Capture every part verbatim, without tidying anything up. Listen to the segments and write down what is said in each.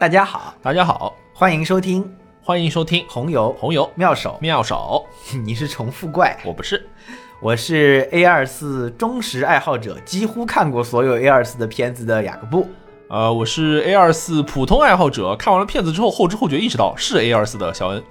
大家好，大家好，欢迎收听，欢迎收听红油红油妙手妙手，你是重复怪，我不是，我是 A二十四 忠实爱好者，几乎看过所有 A二十四 的片子的雅各布。呃，我是 A二十四 普通爱好者，看完了片子之后后知后觉意识到是 A二十四 的小恩。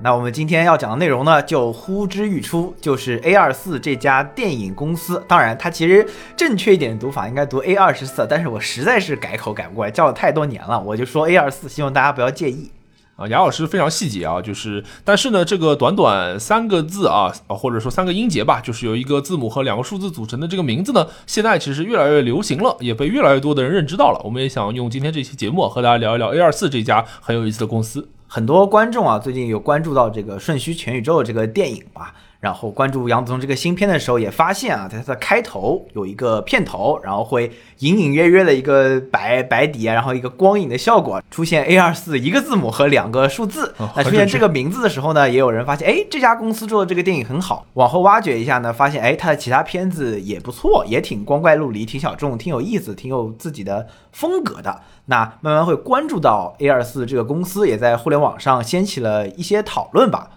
那我们今天要讲的内容呢就呼之欲出，就是 A二十四 这家电影公司，当然它其实正确一点的读法应该读 A二十四， 但是我实在是改口改不过来，叫了太多年了，我就说 A二十四， 希望大家不要介意。啊，杨老师非常细节啊，就是但是呢这个短短三个字啊，或者说三个音节吧，就是由一个字母和两个数字组成的这个名字呢，现在其实越来越流行了，也被越来越多的人认知到了。我们也想用今天这期节目和大家聊一聊 A二十四 这家很有意思的公司。很多观众啊最近有关注到这个《瞬息全宇宙》这个电影吧，然后关注杨紫琼这个新片的时候也发现啊，它的开头有一个片头，然后会隐隐约约的一个白白底啊，然后一个光影的效果出现 A二十四 一个字母和两个数字。那出现这个名字的时候呢，也有人发现哎，这家公司做的这个电影很好，往后挖掘一下呢，发现哎，它的其他片子也不错，也挺光怪陆离，挺小众，挺有意思，挺有自己的风格的。那慢慢会关注到 A二十四 这个公司，也在互联网上掀起了一些讨论吧。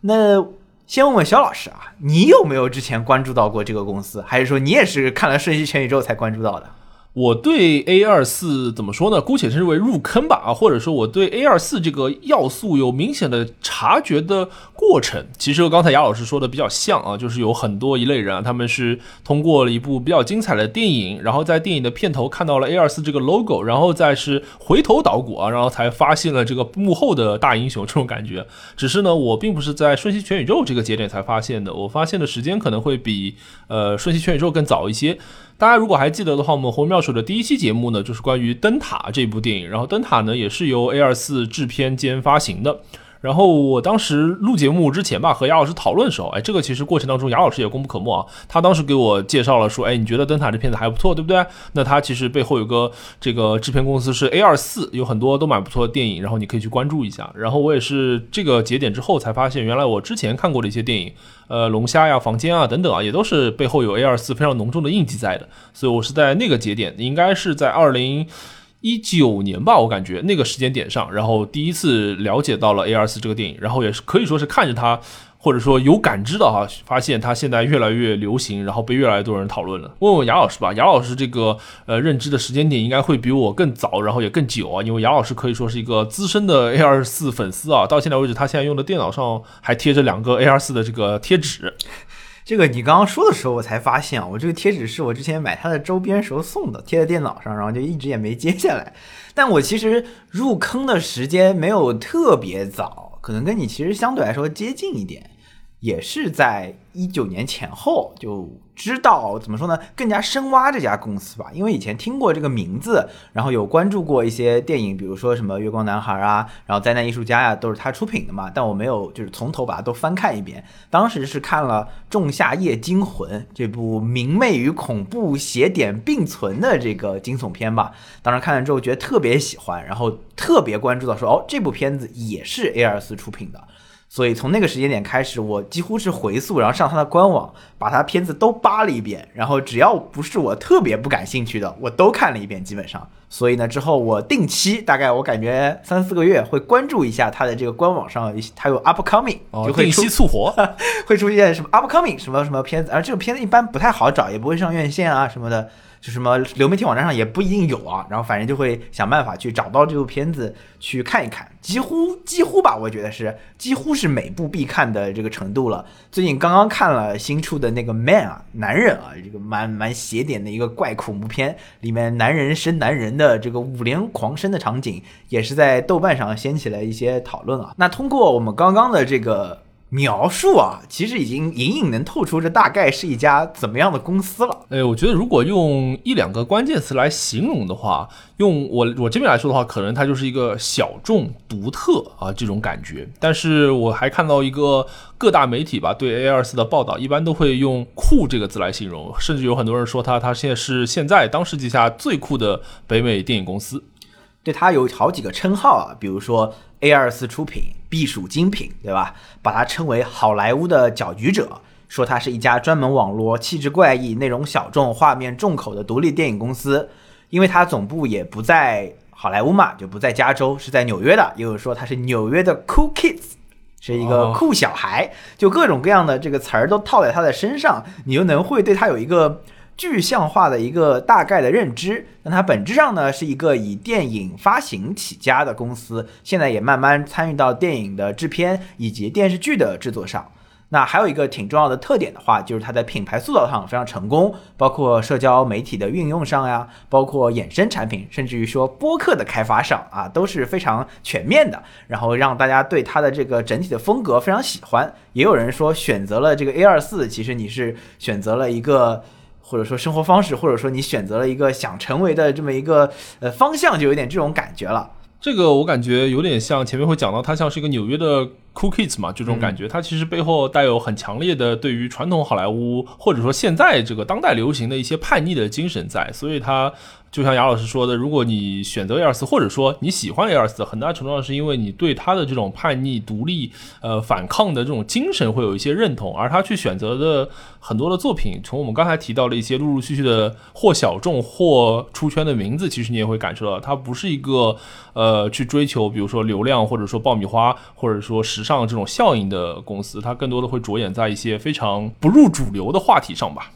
那先问问肖老师啊，你有没有之前关注到过这个公司，还是说你也是看了《瞬息全宇宙》才关注到的？我对 A二十四 怎么说呢，姑且称之为入坑吧，或者说我对 A二十四 这个要素有明显的察觉的过程，其实和刚才雅老师说的比较像啊，就是有很多一类人啊，他们是通过了一部比较精彩的电影，然后在电影的片头看到了 A二十四 这个 logo， 然后再是回头捣鼓啊，然后才发现了这个幕后的大英雄这种感觉。只是呢，我并不是在《瞬息全宇宙》这个节点才发现的，我发现的时间可能会比呃《瞬息全宇宙》更早一些。大家如果还记得的话，我们红妙手的第一期节目呢，就是关于灯塔这部电影，然后灯塔呢也是由 A二十四 制片兼发行的。然后我当时录节目之前吧，和雅老师讨论的时候，哎，这个其实过程当中雅老师也功不可没啊。他当时给我介绍了说，哎，你觉得灯塔这片子还不错，对不对？那他其实背后有个这个制片公司是 A二十四， 有很多都蛮不错的电影，然后你可以去关注一下。然后我也是这个节点之后才发现，原来我之前看过的一些电影，呃，龙虾呀、房间啊等等啊，也都是背后有 A二十四 非常浓重的印记在的。所以我是在那个节点，应该是在二零一九年吧，我感觉那个时间点上，然后第一次了解到了 A二十四 这个电影，然后也是可以说是看着它，或者说有感知的哈，发现它现在越来越流行，然后被越来越多人讨论了。问问雅老师吧，雅老师这个呃认知的时间点应该会比我更早，然后也更久啊，因为雅老师可以说是一个资深的 A二十四 粉丝啊，到现在为止他现在用的电脑上还贴着两个 A二十四 的这个贴纸。这个你刚刚说的时候我才发现啊，我这个贴纸是我之前买它的周边时候送的，贴在电脑上，然后就一直也没接下来。但我其实入坑的时间没有特别早，可能跟你其实相对来说接近一点，也是在一九年前后就知道，怎么说呢，更加深挖这家公司吧。因为以前听过这个名字，然后有关注过一些电影，比如说什么《月光男孩》啊，然后《灾难艺术家》啊，都是他出品的嘛，但我没有就是从头把它都翻看一遍。当时是看了《仲夏夜惊魂》这部明媚与恐怖邪典并存的这个惊悚片吧，当时看了之后觉得特别喜欢，然后特别关注到说哦，这部片子也是 A二十四 出品的。所以从那个时间点开始，我几乎是回溯，然后上他的官网，把他片子都扒了一遍，然后只要不是我特别不感兴趣的，我都看了一遍，基本上。所以呢，之后我定期大概我感觉三四个月会关注一下他的这个官网上，他有 upcoming，哦，就会定期促活，会出现什么 upcoming 什么什么片子，而这个片子一般不太好找，也不会上院线啊什么的，就什么流媒体网站上也不一定有啊。然后反正就会想办法去找到这部片子去看一看，几乎几乎吧，我觉得是几乎是每部必看的这个程度了。最近刚刚看了新出的那个 Man 啊，男人啊，这个蛮蛮邪典的一个怪恐怖片，里面男人生男人的。这个五连狂声的场景也是在豆瓣上掀起了一些讨论啊。那通过我们刚刚的这个描述啊，其实已经隐隐能透出这大概是一家怎么样的公司了。哎，我觉得如果用一两个关键词来形容的话，用我我这边来说的话，可能它就是一个小众独特啊这种感觉。但是我还看到一个各大媒体吧对 A二十四 的报道，一般都会用酷这个字来形容，甚至有很多人说它它现在是现在当世纪下最酷的北美电影公司。对，它有好几个称号啊，比如说 A二十四 出品必属精品，对吧？把它称为好莱坞的搅局者，说它是一家专门网罗气质怪异、内容小众、画面重口的独立电影公司。因为它总部也不在好莱坞嘛，就不在加州，是在纽约的，也有说他是纽约的 cool kids， 是一个酷小孩，就各种各样的这个词儿都套在他的身上，你就能会对他有一个具象化的一个大概的认知。那它本质上呢是一个以电影发行起家的公司，现在也慢慢参与到电影的制片以及电视剧的制作上。那还有一个挺重要的特点的话，就是它在品牌塑造上非常成功，包括社交媒体的运用上呀，包括衍生产品，甚至于说播客的开发上啊，都是非常全面的，然后让大家对它的这个整体的风格非常喜欢。也有人说选择了这个 A 二十四， 其实你是选择了一个或者说生活方式，或者说你选择了一个想成为的这么一个呃方向，就有点这种感觉了。这个我感觉有点像前面会讲到，它像是一个纽约的 cool kids 嘛，这种感觉，它其实背后带有很强烈的对于传统好莱坞或者说现在这个当代流行的一些叛逆的精神在，所以它就像雅老师说的，如果你选择 A 二十四 或者说你喜欢 A 二十四， 很大程度上是因为你对他的这种叛逆独立呃反抗的这种精神会有一些认同，而他去选择的很多的作品，从我们刚才提到的一些陆陆续续的或小众或出圈的名字，其实你也会感受到他不是一个呃去追求比如说流量或者说爆米花或者说时尚这种效应的公司，他更多的会着眼在一些非常不入主流的话题上吧。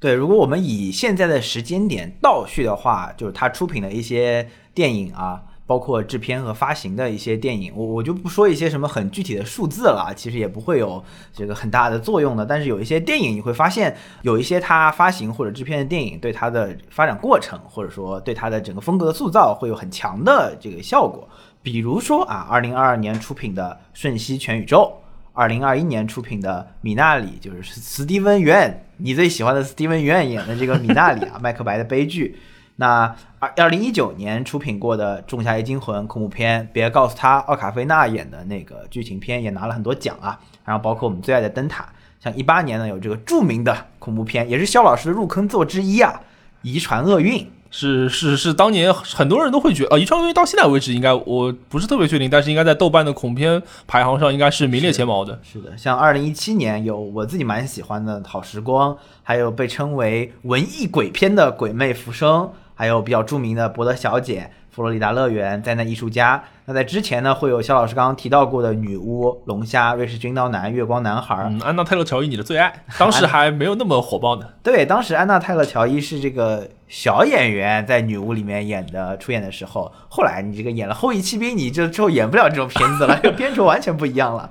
对，如果我们以现在的时间点倒叙的话，就是他出品的一些电影啊，包括制片和发行的一些电影，我我就不说一些什么很具体的数字了，其实也不会有这个很大的作用的。但是有一些电影你会发现，有一些它发行或者制片的电影对它的发展过程，或者说对它的整个风格的塑造会有很强的这个效果。比如说啊，二零二二年出品的《瞬息全宇宙》，二零二一年出品的《米纳里》，就是斯蒂芬·元，你最喜欢的斯蒂芬·元演的这个《米纳里》啊，麦克白的悲剧。那二零一九年出品过的《仲夏夜惊魂》恐怖片，别告诉他奥卡菲娜演的那个剧情片也拿了很多奖啊。然后包括我们最爱的《灯塔》，像一八年呢有这个著名的恐怖片，也是肖老师的入坑作之一啊，《遗传厄运》。是是是，当年很多人都会觉得啊，遗传厄运到现在为止应该我不是特别确定，但是应该在豆瓣的恐片排行上应该是名列前茅的。是的，像二零一七年有我自己蛮喜欢的《好时光》，还有被称为文艺鬼片的《鬼魅浮生》，还有比较著名的《伯德小姐》、《佛罗里达乐园》、《灾难艺术家》。那在之前呢，会有肖老师刚刚提到过的《女巫》、《龙虾》、《瑞士军刀男》、《月光男孩》。嗯，安娜泰勒乔伊你的最爱，当时还没有那么火爆呢。对，当时安娜泰勒乔伊是这个小演员，在《女巫》里面演的出演的时候，后来你这个演了《后翼弃兵》，你就之后演不了这种片子了，这个片酬完全不一样了。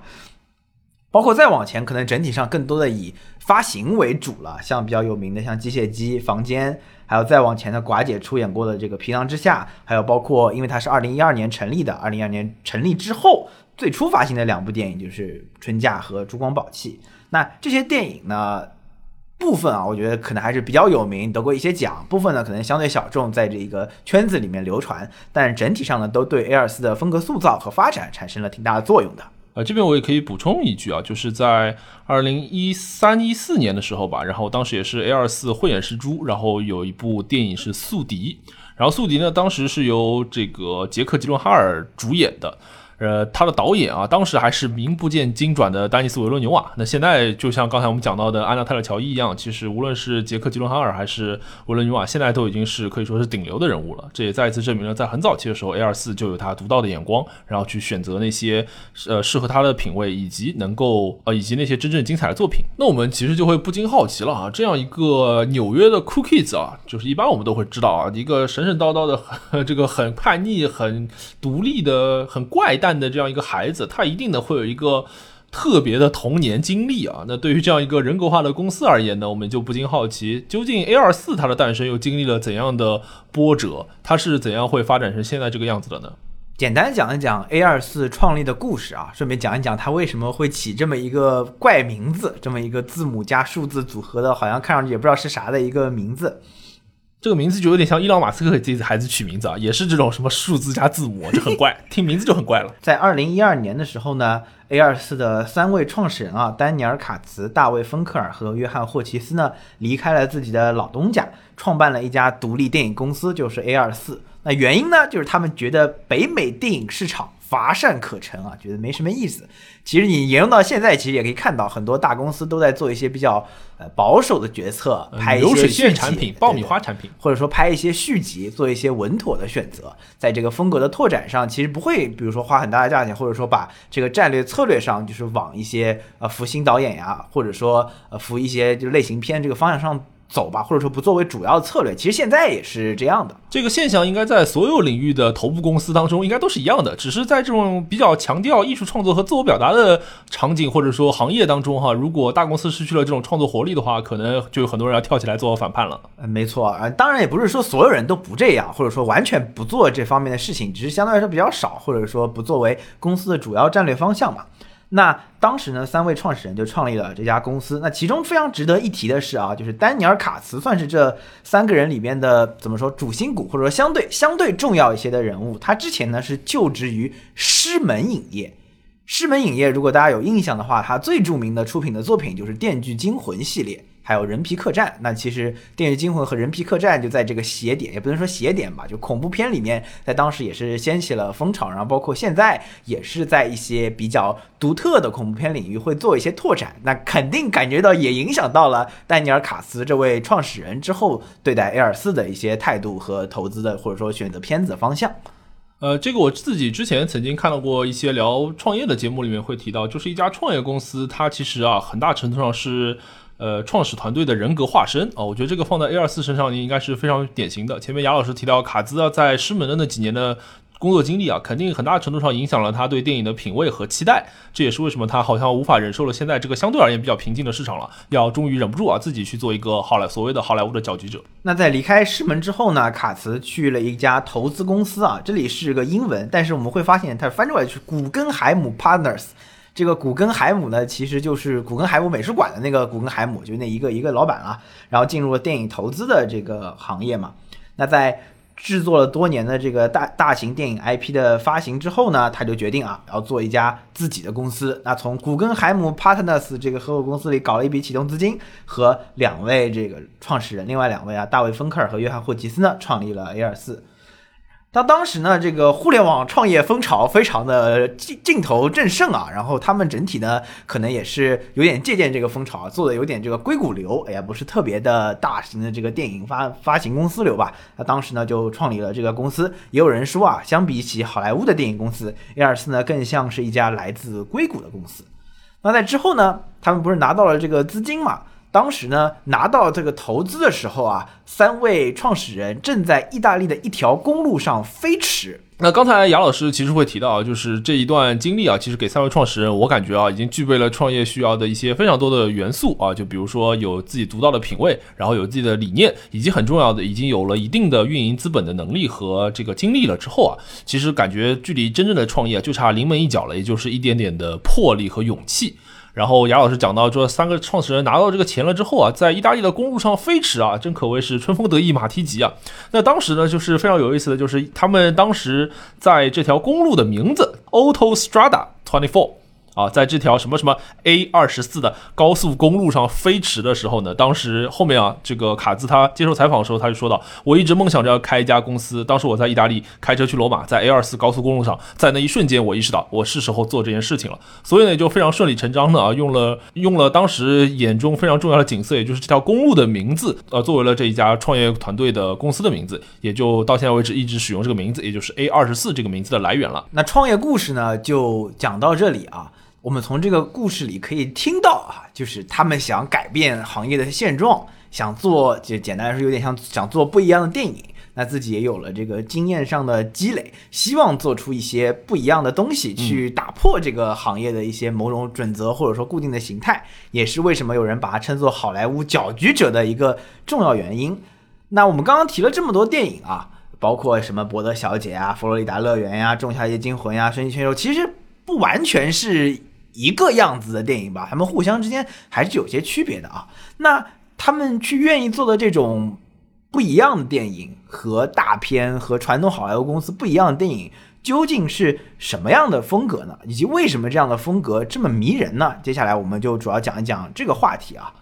包括再往前，可能整体上更多的以发行为主了，像比较有名的像《机械姬》、《房间》，还有再往前的寡姐出演过的这个《皮囊之下》，还有包括因为它是二零一二年成立的，二零一二年成立之后最初发行的两部电影就是《春嫁》和《珠光宝气》。那这些电影呢部分啊，我觉得可能还是比较有名，得过一些奖，部分呢可能相对小众，在这个圈子里面流传，但整体上呢都对 A 二十四 的风格塑造和发展产生了挺大的作用的。呃，这边我也可以补充一句啊，就是在二零一三一四年的时候吧，然后当时也是 A 二十四 慧眼识珠，然后有一部电影是《宿敌》，然后《宿敌》呢，当时是由这个杰克·吉伦哈尔主演的。呃，他的导演啊，当时还是名不见经传的丹尼斯·维伦纽瓦。那现在就像刚才我们讲到的安娜泰勒·乔伊一样，其实无论是杰克·吉伦哈尔还是维伦纽瓦，现在都已经是可以说是顶流的人物了。这也再一次证明了，在很早期的时候 ，A 二十四 就有他独到的眼光，然后去选择那些呃适合他的品味，以及能够呃以及那些真正精彩的作品。那我们其实就会不禁好奇了啊，这样一个纽约的 cool kids 啊，就是一般我们都会知道啊，一个神神叨叨的这个很叛逆、很独立的、很怪诞的这样一个孩子，他一定的会有一个特别的童年经历啊。那对于这样一个人格化的公司而言呢，我们就不禁好奇，究竟 A 二十四 它的诞生又经历了怎样的波折，它是怎样会发展成现在这个样子的呢？简单讲一讲 A 二十四 创立的故事啊，顺便讲一讲它为什么会起这么一个怪名字，这么一个字母加数字组合的，好像看上去也不知道是啥的一个名字。这个名字就有点像伊朗马斯克给自己的孩子取名字啊，也是这种什么数字加字母，这很怪，听名字就很怪了。在二零一二年的时候呢， A 二十四 的三位创始人啊，丹尼尔·卡茨、大卫·芬克尔和约翰·霍奇斯呢，离开了自己的老东家，创办了一家独立电影公司，就是 A 二十四。那原因呢，就是他们觉得北美电影市场乏善可陈啊，觉得没什么意思。其实你沿用到现在，其实也可以看到很多大公司都在做一些比较呃保守的决策，拍一些流水线产品、爆米花产品，或者说拍一些续集，做一些稳妥的选择。在这个风格的拓展上，其实不会比如说花很大的价钱，或者说把这个战略策略上就是往一些呃扶新导演呀，或者说呃扶一些就是类型片这个方向上走吧，或者说不作为主要策略，其实现在也是这样的。这个现象应该在所有领域的头部公司当中应该都是一样的，只是在这种比较强调艺术创作和自我表达的场景或者说行业当中哈，如果大公司失去了这种创作活力的话，可能就有很多人要跳起来做反叛了。没错，当然也不是说所有人都不这样，或者说完全不做这方面的事情，只是相对来说比较少，或者说不作为公司的主要战略方向嘛。那当时呢，三位创始人就创立了这家公司。那其中非常值得一提的是啊，就是丹尼尔·卡茨算是这三个人里面的怎么说主心骨，或者说相对相对重要一些的人物。他之前呢是就职于狮门影业。狮门影业如果大家有印象的话，他最著名的出品的作品就是《电锯惊魂》系列，还有《人皮客栈》。那其实《电锯惊魂》和《人皮客栈》就在这个邪典，也不能说邪典吧，就恐怖片里面，在当时也是掀起了风潮，然后包括现在也是在一些比较独特的恐怖片领域会做一些拓展。那肯定感觉到也影响到了丹尼尔·卡茨这位创始人之后对待 A 二十四 的一些态度和投资的，或者说选择片子的方向。呃，这个我自己之前曾经看到过一些聊创业的节目里面会提到，就是一家创业公司，它其实啊很大程度上是呃创始团队的人格化身啊、哦，我觉得这个放在 A 二十四 身上应该是非常典型的。前面雅老师提到卡兹啊在狮门的那几年的工作经历啊，肯定很大程度上影响了他对电影的品味和期待，这也是为什么他好像无法忍受了现在这个相对而言比较平静的市场了，要终于忍不住啊自己去做一个好莱所谓的好莱坞的搅局者。那在离开狮门之后呢，卡茨去了一家投资公司啊，这里是个英文，但是我们会发现他翻出来是古根海姆 Partners。这个古根海姆呢，其实就是古根海姆美术馆的那个古根海姆，就是那一个一个老板啊，然后进入了电影投资的这个行业嘛。那在制作了多年的这个大大型电影 I P 的发行之后呢，他就决定啊，要做一家自己的公司。那从古根海姆 Partners 这个合伙公司里搞了一笔启动资金，和两位这个创始人，另外两位啊，大卫芬克尔和约翰霍奇斯呢，创立了 A 二十四。到当时呢，这个互联网创业风潮非常的劲头正盛啊，然后他们整体呢，可能也是有点借鉴这个风潮，做的有点这个硅谷流，哎呀，不是特别的大型的这个电影发发行公司流吧。那当时呢，就创立了这个公司。也有人说啊，相比起好莱坞的电影公司 ，A 二十四 呢更像是一家来自硅谷的公司。那在之后呢，他们不是拿到了这个资金嘛？当时呢，拿到这个投资的时候啊，三位创始人正在意大利的一条公路上飞驰。那刚才雅老师其实会提到，就是这一段经历啊，其实给三位创始人，我感觉啊，已经具备了创业需要的一些非常多的元素啊，就比如说有自己独到的品味，然后有自己的理念，以及很重要的，已经有了一定的运营资本的能力和这个经历了之后啊，其实感觉距离真正的创业就差临门一脚了，也就是一点点的魄力和勇气。然后雅老师讲到，这三个创始人拿到这个钱了之后啊，在意大利的公路上飞驰啊，真可谓是春风得意马蹄疾啊。那当时呢，就是非常有意思的就是，他们当时在这条公路的名字 Autostrada 二十四啊，在这条什么什么 A 二十四 的高速公路上飞驰的时候呢，当时后面啊，这个卡兹他接受采访的时候，他就说到，我一直梦想着要开一家公司。当时我在意大利开车去罗马，在 A 二十四 高速公路上，在那一瞬间我意识到，我是时候做这件事情了。所以呢，就非常顺理成章的啊，用了用了当时眼中非常重要的景色，也就是这条公路的名字，呃，作为了这一家创业团队的公司的名字，也就到现在为止一直使用这个名字，也就是 A 二十四 这个名字的来源了。那创业故事呢，就讲到这里啊。我们从这个故事里可以听到啊，就是他们想改变行业的现状，想做，就简单来说有点像想做不一样的电影，那自己也有了这个经验上的积累，希望做出一些不一样的东西，去打破这个行业的一些某种准则或者说固定的形态，也是为什么有人把它称作好莱坞搅局者的一个重要原因。那我们刚刚提了这么多电影啊，包括什么伯德小姐啊、佛罗里达乐园呀、啊、仲夏夜惊魂呀、啊、神奇全球，其实不完全是一个样子的电影吧，他们互相之间还是有些区别的啊。那他们去愿意做的这种不一样的电影，和大片和传统好莱坞公司不一样的电影，究竟是什么样的风格呢？以及为什么这样的风格这么迷人呢？接下来我们就主要讲一讲这个话题啊。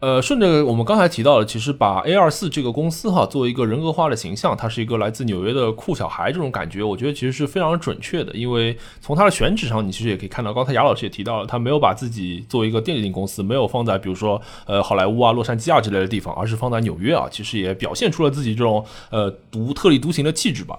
呃，顺着我们刚才提到的，其实把 A二十四 这个公司哈作为一个人格化的形象，它是一个来自纽约的酷小孩这种感觉，我觉得其实是非常准确的，因为从它的选址上你其实也可以看到，刚才雅老师也提到了，它没有把自己作为一个电影公司，没有放在比如说呃好莱坞啊、洛杉矶啊之类的地方，而是放在纽约啊，其实也表现出了自己这种呃独特立独行的气质吧。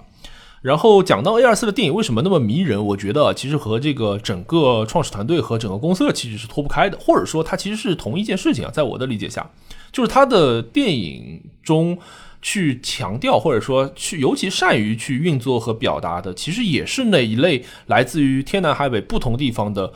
然后讲到 A二十四 的电影为什么那么迷人，我觉得其实和这个整个创始团队和整个公司的气质是脱不开的，或者说它其实是同一件事情啊，在我的理解下，就是它的电影中去强调或者说去尤其善于去运作和表达的，其实也是那一类来自于天南海北不同地方的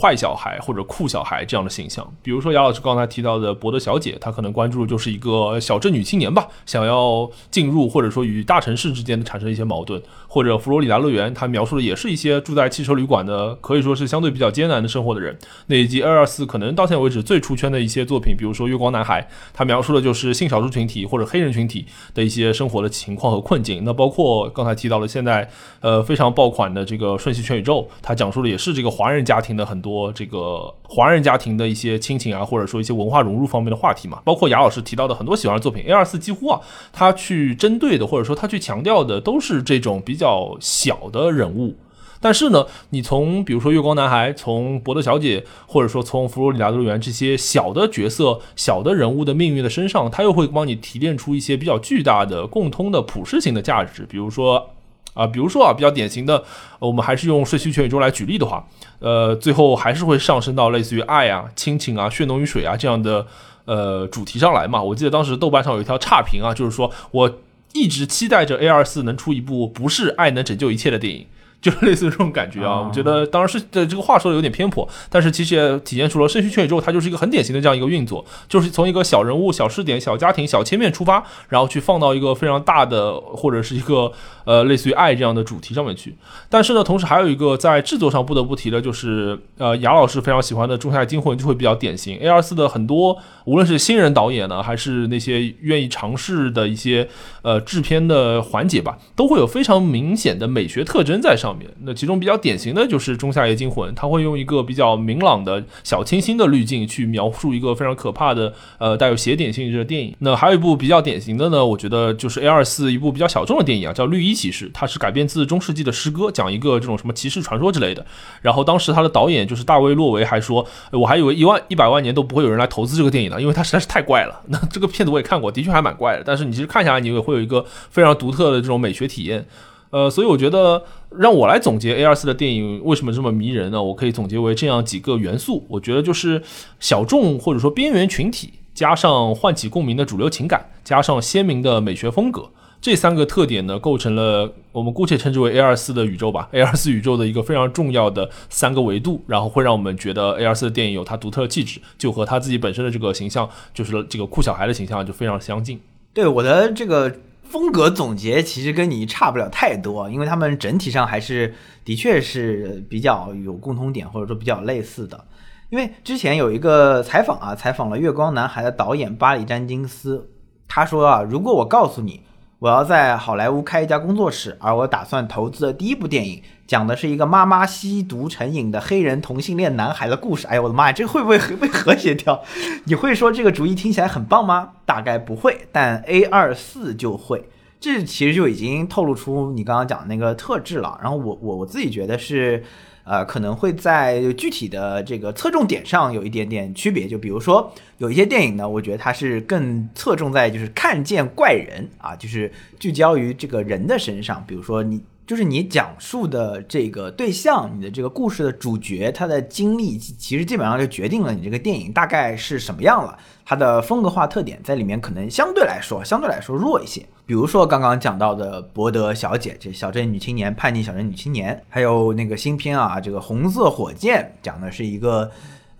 坏小孩或者酷小孩这样的形象。比如说雅老师刚才提到的伯德小姐，她可能关注的就是一个小镇女青年吧，想要进入或者说与大城市之间的产生一些矛盾，或者佛罗里达乐园，她描述的也是一些住在汽车旅馆的可以说是相对比较艰难的生活的人。那以及二二四可能到现在为止最出圈的一些作品，比如说月光男孩，她描述的就是性少数群体或者黑人群体的一些生活的情况和困境。那包括刚才提到了现在呃非常爆款的这个瞬息全宇宙，她讲述的也是这个华人家庭的很多这个华人家庭的一些亲情啊，或者说一些文化融入方面的话题嘛，包括雅老师提到的很多喜欢的作品 A二十四 几乎啊，他去针对的或者说他去强调的都是这种比较小的人物。但是呢，你从比如说月光男孩，从伯德小姐，或者说从佛罗里达乐园这些小的角色、小的人物的命运的身上，他又会帮你提炼出一些比较巨大的共通的普世性的价值。比如说啊，比如说啊，比较典型的，我们还是用《瞬息全宇宙》来举例的话，呃，最后还是会上升到类似于爱啊、亲情啊、血浓于水啊这样的呃主题上来嘛。我记得当时豆瓣上有一条差评啊，就是说我一直期待着 A二十四 能出一部不是爱能拯救一切的电影。就是类似这种感觉啊，我觉得当然是这个话说的有点偏颇，但是其实也体现出了《瞬息全宇宙》它就是一个很典型的这样一个运作，就是从一个小人物、小视点、小家庭、小切面出发，然后去放到一个非常大的或者是一个呃类似于爱这样的主题上面去。但是呢，同时还有一个在制作上不得不提的，就是呃雅老师非常喜欢的《仲夏惊魂》就会比较典型。A二十四 的很多无论是新人导演呢，还是那些愿意尝试的一些呃制片的环节吧，都会有非常明显的美学特征在上面。那其中比较典型的就是《仲夏夜惊魂》，它会用一个比较明朗的小清新的滤镜去描述一个非常可怕的呃带有邪典性质的电影。那还有一部比较典型的呢，我觉得就是 A二十四 一部比较小众的电影啊，叫《绿衣骑士》，它是改编自中世纪的诗歌，讲一个这种什么骑士传说之类的。然后当时它的导演就是大卫·洛维还说，我还以为一万一百万年都不会有人来投资这个电影的，因为它实在是太怪了。那这个片子我也看过，的确还蛮怪的，但是你其实看下来，你也会有一个非常独特的这种美学体验。呃，所以我觉得让我来总结 A二十四 的电影为什么这么迷人呢？我可以总结为这样几个元素，我觉得就是小众或者说边缘群体，加上唤起共鸣的主流情感，加上鲜明的美学风格，这三个特点呢，构成了我们姑且称之为 A二十四 的宇宙吧 ,A二十四 宇宙的一个非常重要的三个维度，然后会让我们觉得 A二十四 的电影有它独特的气质，就和它自己本身的这个形象，就是这个酷小孩的形象就非常相近。对，我的这个风格总结其实跟你差不了太多，因为他们整体上还是的确是比较有共同点，或者说比较类似的。因为之前有一个采访啊，采访了《月光男孩》的导演巴里·詹金斯，他说啊，如果我告诉你我要在好莱坞开一家工作室，而我打算投资的第一部电影讲的是一个妈妈吸毒成瘾的黑人同性恋男孩的故事，哎呦我的妈呀，这会不会被和谐掉？你会说这个主意听起来很棒吗？大概不会，但 A二十四 就会。这其实就已经透露出你刚刚讲的那个特质了。然后我我我自己觉得是呃，可能会在具体的这个侧重点上有一点点区别。就比如说有一些电影呢，我觉得它是更侧重在就是看见怪人啊，就是聚焦于这个人的身上。比如说你就是你讲述的这个对象，你的这个故事的主角，他的经历其实基本上就决定了你这个电影大概是什么样了，他的风格化特点在里面可能相对来说相对来说弱一些。比如说刚刚讲到的伯德小姐，这小镇女青年，叛逆小镇女青年，还有那个新片啊，这个红色火箭，讲的是一个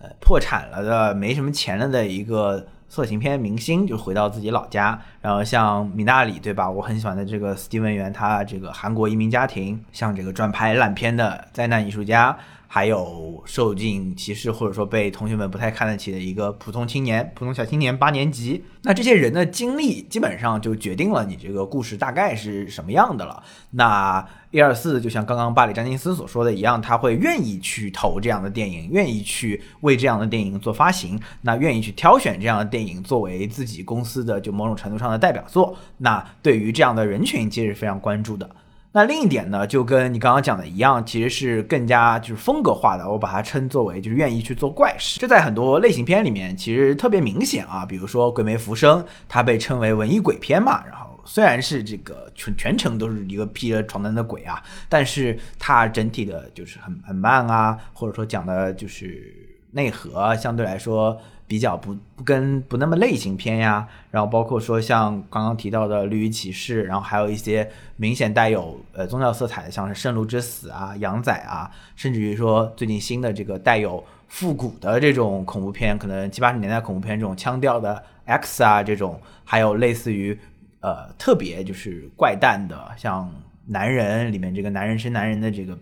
呃破产了的没什么钱了的一个色情片明星，就回到自己老家。然后像米纳里，对吧，我很喜欢的这个斯蒂文·元，他这个韩国移民家庭，像这个专拍烂片的灾难艺术家，还有受尽歧视或者说被同学们不太看得起的一个普通青年普通小青年八年级。那这些人的经历基本上就决定了你这个故事大概是什么样的了。那一二四就像刚刚巴里詹金斯所说的一样，他会愿意去投这样的电影，愿意去为这样的电影做发行，那愿意去挑选这样的电影作为自己公司的就某种程度上的代表作，那对于这样的人群其实非常关注的。那另一点呢，就跟你刚刚讲的一样，其实是更加就是风格化的，我把它称作为就是愿意去做怪事，这在很多类型片里面其实特别明显啊。比如说鬼魅浮生，它被称为文艺鬼片嘛，然后虽然是这个全程都是一个披着床单的鬼啊，但是它整体的就是很很慢啊，或者说讲的就是内核相对来说比较不不跟不那么类型片呀，然后包括说像刚刚提到的《绿衣骑士》，然后还有一些明显带有呃宗教色彩的，像是《圣路之死》啊、《羊仔》啊，甚至于说最近新的这个带有复古的这种恐怖片，可能七八十年代恐怖片这种腔调的 X 啊这种，还有类似于呃特别就是怪诞的，像《男人》里面这个男人是男人的这个。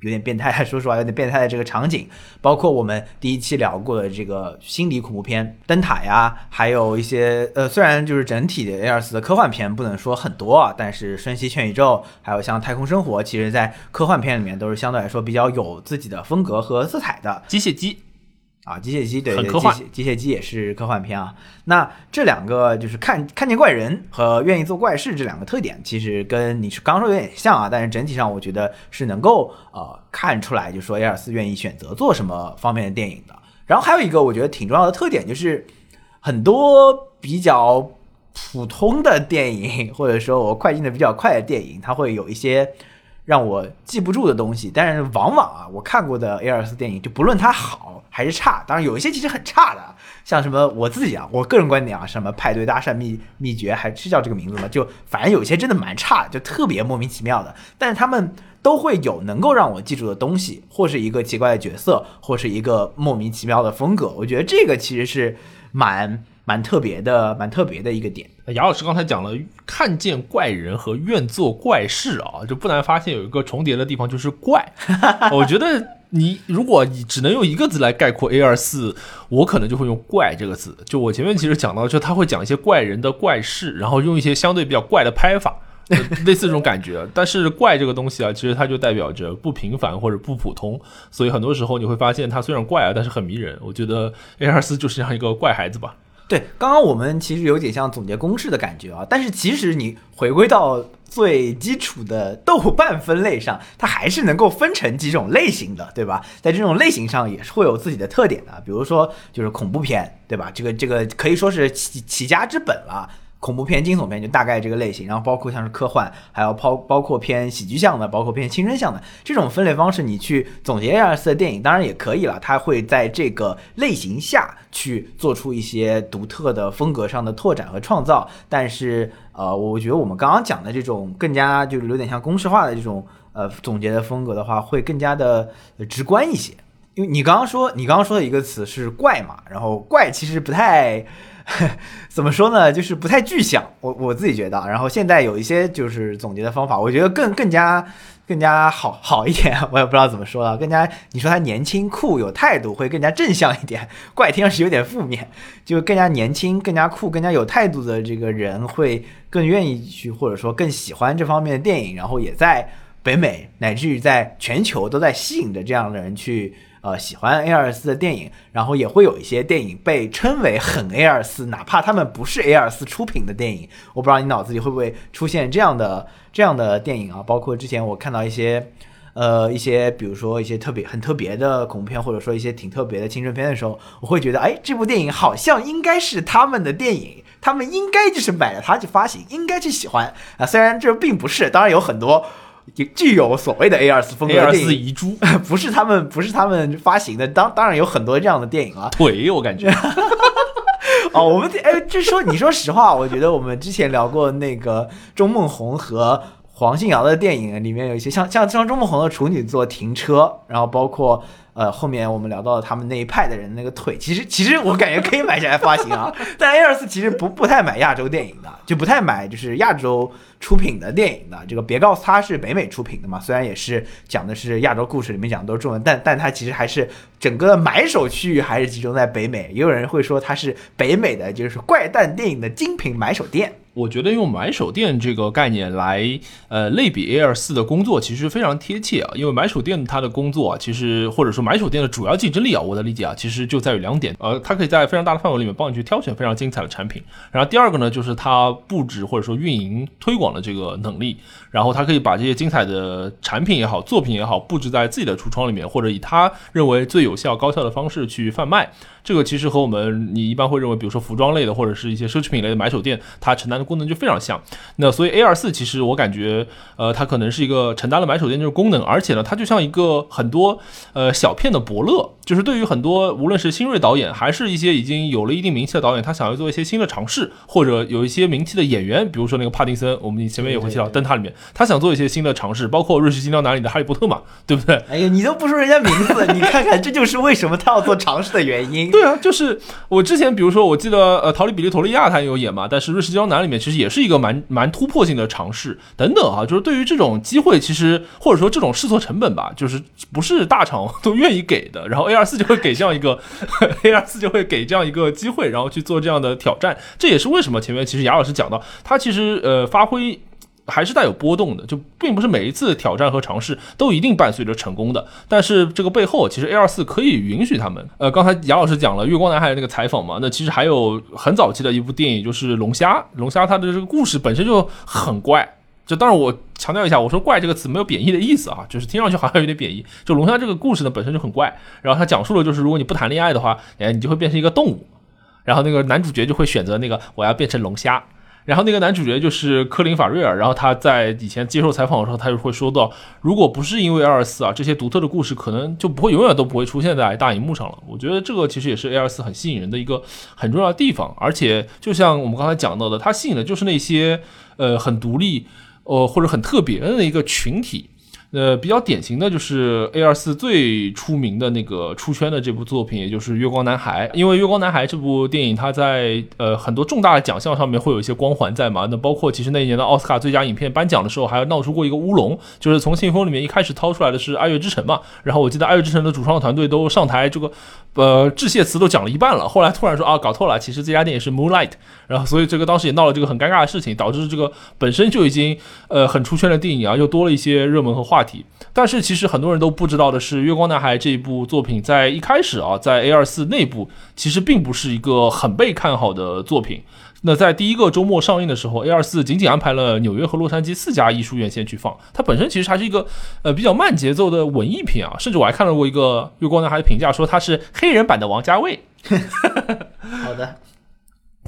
有点变态，说实话有点变态的这个场景，包括我们第一期聊过的这个心理恐怖片《灯塔》呀，还有一些呃，虽然就是整体的 A 二十四 的科幻片不能说很多啊，但是《瞬息全宇宙》还有像《太空生活》，其实在科幻片里面都是相对来说比较有自己的风格和色彩的。机械机啊，机械机对，很科幻，机械机也是科幻片啊。那这两个就是看看见怪人和愿意做怪事这两个特点，其实跟你刚刚说有点像啊，但是整体上我觉得是能够呃看出来，就是说一二四愿意选择做什么方面的电影的。然后还有一个我觉得挺重要的特点，就是很多比较普通的电影，或者说我快进的比较快的电影，它会有一些让我记不住的东西，但是往往啊，我看过的 A 二十四 电影就不论它好还是差，当然有一些其实很差的，像什么我自己啊，我个人观点啊，什么派对搭讪秘秘诀还是叫这个名字嘛，就反正有些真的蛮差的，就特别莫名其妙的，但是他们都会有能够让我记住的东西，或是一个奇怪的角色，或是一个莫名其妙的风格，我觉得这个其实是蛮蛮特别的，蛮特别的一个点。杨老师刚才讲了看见怪人和愿做怪事啊，就不难发现有一个重叠的地方，就是怪。我觉得你如果你只能用一个字来概括 A 二十四， 我可能就会用怪这个字。就我前面其实讲到，就他会讲一些怪人的怪事，然后用一些相对比较怪的拍法。类似这种感觉，但是怪这个东西啊，其实它就代表着不平凡或者不普通，所以很多时候你会发现它虽然怪啊，但是很迷人。我觉得 A 二十四 就是这样一个怪孩子吧。对，刚刚我们其实有点像总结公式的感觉啊，但是其实你回归到最基础的豆瓣分类上，它还是能够分成几种类型的，对吧？在这种类型上也是会有自己的特点的，比如说就是恐怖片，对吧？这个这个可以说是起起家之本了。恐怖片、惊悚片就大概这个类型，然后包括像是科幻，还有包包括偏喜剧向的，包括偏青春向的这种分类方式，你去总结一二四的电影当然也可以了，它会在这个类型下去做出一些独特的风格上的拓展和创造。但是呃，我觉得我们刚刚讲的这种更加就是有点像公式化的这种呃总结的风格的话，会更加的直观一些。因为你刚刚说你刚刚说的一个词是怪嘛，然后怪其实不太怎么说呢，就是不太具象，我我自己觉得。然后现在有一些就是总结的方法，我觉得更更加更加好好一点，我也不知道怎么说了，更加你说他年轻酷有态度会更加正向一点，怪听上去有点负面，就更加年轻、更加酷、更加有态度的这个人会更愿意去或者说更喜欢这方面的电影，然后也在北美乃至于在全球都在吸引着这样的人去。呃，喜欢 A 二十四 的电影，然后也会有一些电影被称为很 A 二十四， 哪怕他们不是 A 二十四 出品的电影。我不知道你脑子里会不会出现这样的这样的电影啊？包括之前我看到一些，呃，一些比如说一些特别很特别的恐怖片，或者说一些挺特别的青春片的时候，我会觉得，哎，这部电影好像应该是他们的电影。他们应该就是买了它去发行，应该去喜欢啊。虽然这并不是，当然有很多。具有所谓的 A 二十四 风格的电影，A 二十四 遗珠不是他们不是他们发行的，当当然有很多这样的电影啊。腿我感觉哦，我们哎，这说你说实话，我觉得我们之前聊过那个钟孟宏和黄信尧的电影里面有一些像像像周梦红的处女座停车，然后包括呃后面我们聊到他们那一派的人那个腿，其实其实我感觉可以买下来发行啊。但 A二十四 其实不不太买亚洲电影的，就不太买就是亚洲出品的电影的。这个别告诉他是北美出品的嘛，虽然也是讲的是亚洲故事，里面讲的都是中文，但但他其实还是整个买手区域还是集中在北美。也有人会说他是北美的就是怪诞电影的精品买手店。我觉得用买手店这个概念来呃类比 A二十四 的工作其实非常贴切啊，因为买手店它的工作啊，其实或者说买手店的主要竞争力啊，我的理解啊，其实就在于两点，呃，它可以在非常大的范围里面帮你去挑选非常精彩的产品，然后第二个呢就是它布置或者说运营推广的这个能力，然后它可以把这些精彩的产品也好作品也好布置在自己的橱窗里面，或者以它认为最有效高效的方式去贩卖。这个其实和我们你一般会认为比如说服装类的或者是一些奢侈品类的买手店它承担的功能就非常像。那所以 A二十四 其实我感觉呃，它可能是一个承担了买手店这个功能，而且呢它就像一个很多呃小片的伯乐，就是对于很多无论是新锐导演还是一些已经有了一定名气的导演，他想要做一些新的尝试，或者有一些名气的演员，比如说那个帕丁森，我们前面也会提到灯塔里面，他想做一些新的尝试，包括瑞士金雕男里的哈利波特嘛，对不对？哎呀，你都不说人家名字，你看看这就是为什么他要做尝试的原因。对啊，就是我之前比如说我记得呃，逃离比利陀利亚他也有演嘛，但是瑞士金雕男里面其实也是一个蛮蛮突破性的尝试等等啊，就是对于这种机会其实或者说这种试错成本吧，就是不是大厂都愿意给的，然后 A二十四 就会给这样一个A二十四 就会给这样一个机会，然后去做这样的挑战。这也是为什么前面其实雅老师讲到他其实呃发挥还是带有波动的，就并不是每一次挑战和尝试都一定伴随着成功的，但是这个背后其实 A二十四 可以允许他们呃，刚才雅老师讲了月光男孩那个采访嘛，那其实还有很早期的一部电影就是龙虾，龙虾它的这个故事本身就很怪，就当然我强调一下，我说怪这个词没有贬义的意思啊，就是听上去好像有点贬义，就龙虾这个故事呢本身就很怪，然后它讲述了就是如果你不谈恋爱的话，哎，你就会变成一个动物，然后那个男主角就会选择那个我要变成龙虾，然后那个男主角就是科林法瑞尔，然后他在以前接受采访的时候他就会说到，如果不是因为A二十四啊，这些独特的故事可能就不会永远都不会出现在大荧幕上了。我觉得这个其实也是 A二十四 很吸引人的一个很重要的地方，而且就像我们刚才讲到的，它吸引的就是那些呃很独立呃或者很特别的一个群体。呃，比较典型的就是 A二十四 最出名的那个出圈的这部作品，也就是《月光男孩》。因为《月光男孩》这部电影，它在呃很多重大的奖项上面会有一些光环在嘛。那包括其实那一年的奥斯卡最佳影片颁奖的时候，还闹出过一个乌龙，就是从信封里面一开始掏出来的是《爱乐之城》嘛。然后我记得《爱乐之城》的主创团队都上台，这个呃致谢词都讲了一半了，后来突然说啊搞错了，其实这家电影是《Moonlight》。然后所以这个当时也闹了这个很尴尬的事情，导致这个本身就已经呃很出圈的电影啊，又多了一些热门和话。话题，但是其实很多人都不知道的是，《月光男孩》这一部作品在一开始啊，在 A二十四 内部其实并不是一个很被看好的作品。那在第一个周末上映的时候 ，A二十四 仅仅安排了纽约和洛杉矶四家艺术院线去放。它本身其实还是一个呃比较慢节奏的文艺片啊，甚至我还看到过一个《月光男孩》的评价说它是黑人版的王家卫。好的。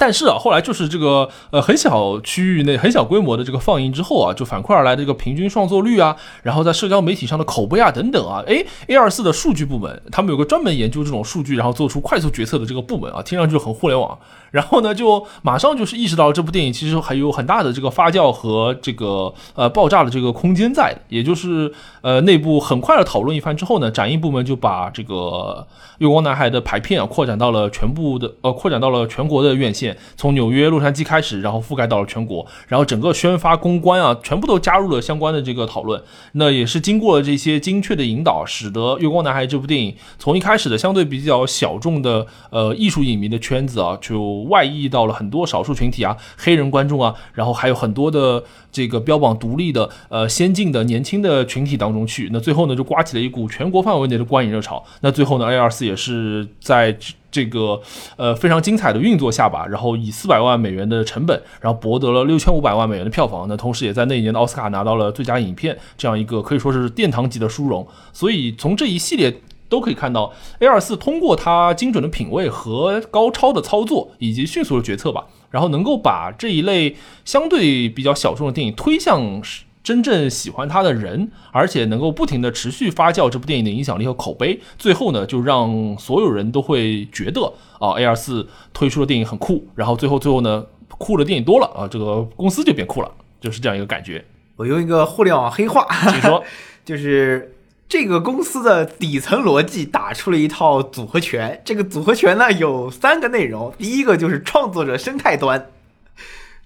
但是啊，后来就是这个呃很小区域内很小规模的这个放映之后啊，就反馈而来的这个平均上座率啊，然后在社交媒体上的口碑啊等等啊，哎 ，A二十四 的数据部门他们有个专门研究这种数据，然后做出快速决策的这个部门啊，听上去就很互联网。然后呢，就马上就是意识到这部电影其实还有很大的这个发酵和这个呃爆炸的这个空间在的，也就是呃内部很快的讨论一番之后呢，展映部门就把这个《月光男孩》的排片啊扩展到了全部的呃扩展到了全国的院线。从纽约、洛杉矶开始，然后覆盖到了全国，然后整个宣发公关啊，全部都加入了相关的这个讨论。那也是经过了这些精确的引导，使得《月光男孩》这部电影从一开始的相对比较小众的呃艺术影迷的圈子啊，就外溢到了很多少数群体啊、黑人观众啊，然后还有很多的这个标榜独立的、呃先进的、年轻的群体当中去。那最后呢，就刮起了一股全国范围内的观影热潮。那最后呢 ，A二十四 也是在这个呃非常精彩的运作下吧，然后以四百万美元的成本，然后博得了六千五百万美元的票房，那同时也在那一年的奥斯卡拿到了最佳影片这样一个可以说是殿堂级的殊荣。所以从这一系列都可以看到 A二十四 通过它精准的品味和高超的操作以及迅速的决策吧，然后能够把这一类相对比较小众的电影推向真正喜欢他的人，而且能够不停的持续发酵这部电影的影响力和口碑，最后呢就让所有人都会觉得啊 A二十四 推出的电影很酷，然后最后最后呢酷的电影多了啊，这个公司就变酷了，就是这样一个感觉。我用一个互联网黑话，请说，就是这个公司的底层逻辑打出了一套组合拳。这个组合拳呢有三个内容，第一个就是创作者生态端。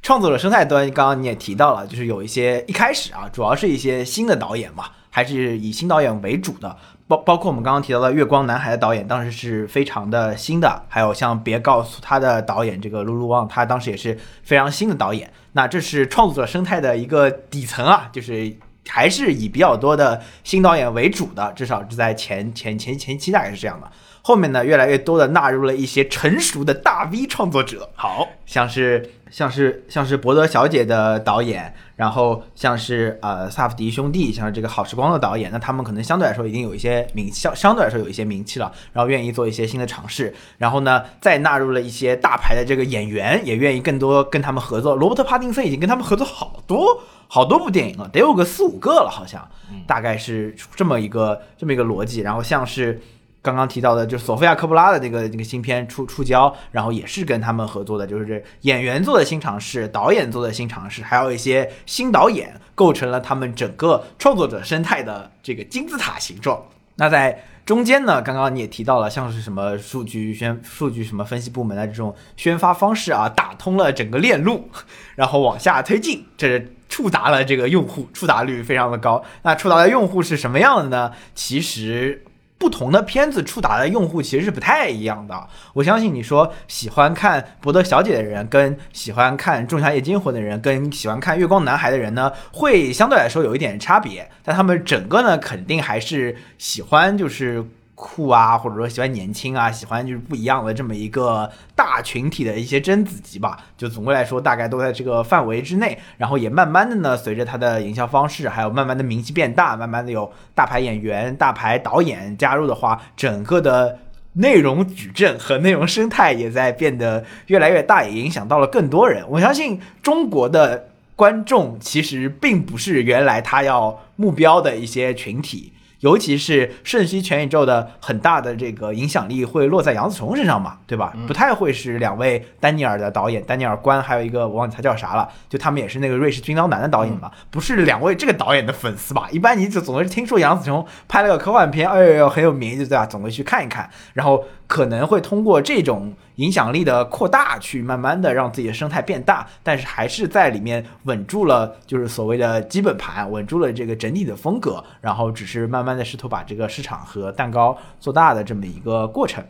创作者生态端刚刚你也提到了，就是有一些一开始啊主要是一些新的导演嘛，还是以新导演为主的，包包括我们刚刚提到的月光男孩的导演当时是非常的新的，还有像别告诉他的导演这个露露旺，他当时也是非常新的导演。那这是创作者生态的一个底层啊，就是还是以比较多的新导演为主的，至少是在前前前前期大概是这样的。后面呢，越来越多的纳入了一些成熟的大 V 创作者，好像是像是像是博德小姐的导演，然后像是呃萨夫迪兄弟，像是这个好时光的导演，那他们可能相对来说已经有一些名相相对来说有一些名气了，然后愿意做一些新的尝试，然后呢，再纳入了一些大牌的这个演员，也愿意更多跟他们合作。罗伯特·帕丁森已经跟他们合作好多好多部电影了，得有个四五个了，好像大概是这么一个这么一个逻辑，然后像是。刚刚提到的就是索菲亚科波拉的那个那个新片出出交，然后也是跟他们合作的，就是这演员做的新尝试，导演做的新尝试，还有一些新导演，构成了他们整个创作者生态的这个金字塔形状。那在中间呢，刚刚你也提到了，像是什么数据宣数据什么分析部门的这种宣发方式啊，打通了整个链路，然后往下推进，这是触达了这个用户，触达率非常的高。那触达的用户是什么样的呢？其实不同的片子触达的用户其实是不太一样的。我相信你说喜欢看《博德小姐》的人跟喜欢看《仲夏夜惊魂》的人跟喜欢看《月光男孩》的人呢，会相对来说有一点差别，但他们整个呢肯定还是喜欢就是酷啊，或者说喜欢年轻啊，喜欢就是不一样的这么一个大群体的一些甄子集吧。就总归来说大概都在这个范围之内，然后也慢慢的呢随着它的营销方式还有慢慢的名气变大，慢慢的有大牌演员大牌导演加入的话，整个的内容矩阵和内容生态也在变得越来越大，也影响到了更多人。我相信中国的观众其实并不是原来他要目标的一些群体，尤其是瞬息全宇宙的很大的这个影响力会落在杨紫琼身上嘛，对吧？不太会是两位丹尼尔的导演，丹尼尔关还有一个我忘记他叫啥了，就他们也是那个瑞士军刀男的导演嘛，不是两位这个导演的粉丝吧？一般你就总是听说杨紫琼拍了个科幻片，哎呦呦很有名，就对吧？总会去看一看，然后可能会通过这种影响力的扩大去慢慢的让自己的生态变大，但是还是在里面稳住了，就是所谓的基本盘，稳住了这个整体的风格，然后只是慢慢的试图把这个市场和蛋糕做大的这么一个过程。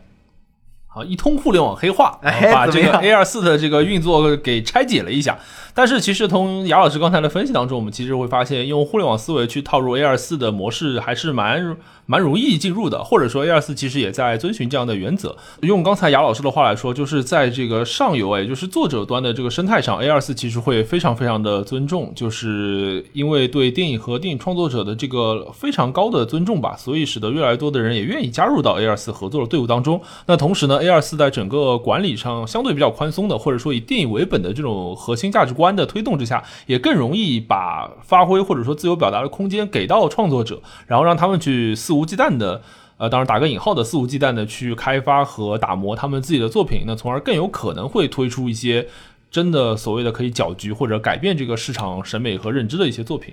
好，一通互联网黑化，把这个 A二十四 的这个运作给拆解了一下。但是其实从雅老师刚才的分析当中，我们其实会发现用互联网思维去套入 A二十四 的模式还是蛮蛮容易进入的，或者说 A二十四 其实也在遵循这样的原则。用刚才雅老师的话来说，就是在这个上游，也就是作者端的这个生态上， A二十四 其实会非常非常的尊重，就是因为对电影和电影创作者的这个非常高的尊重吧，所以使得越来越多的人也愿意加入到 A二十四 合作的队伍当中。那同时呢，A二十四 在整个管理上相对比较宽松的，或者说以电影为本的这种核心价值观的推动之下，也更容易把发挥或者说自由表达的空间给到创作者，然后让他们去肆无忌惮的呃，当然打个引号的肆无忌惮的去开发和打磨他们自己的作品，那从而更有可能会推出一些真的所谓的可以搅局或者改变这个市场审美和认知的一些作品，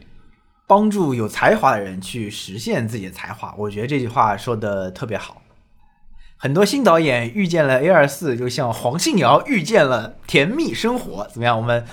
帮助有才华的人去实现自己的才华。我觉得这句话说的特别好。很多新导演遇见了 A二十四 就像黄信尧遇见了甜蜜生活，怎么样？我们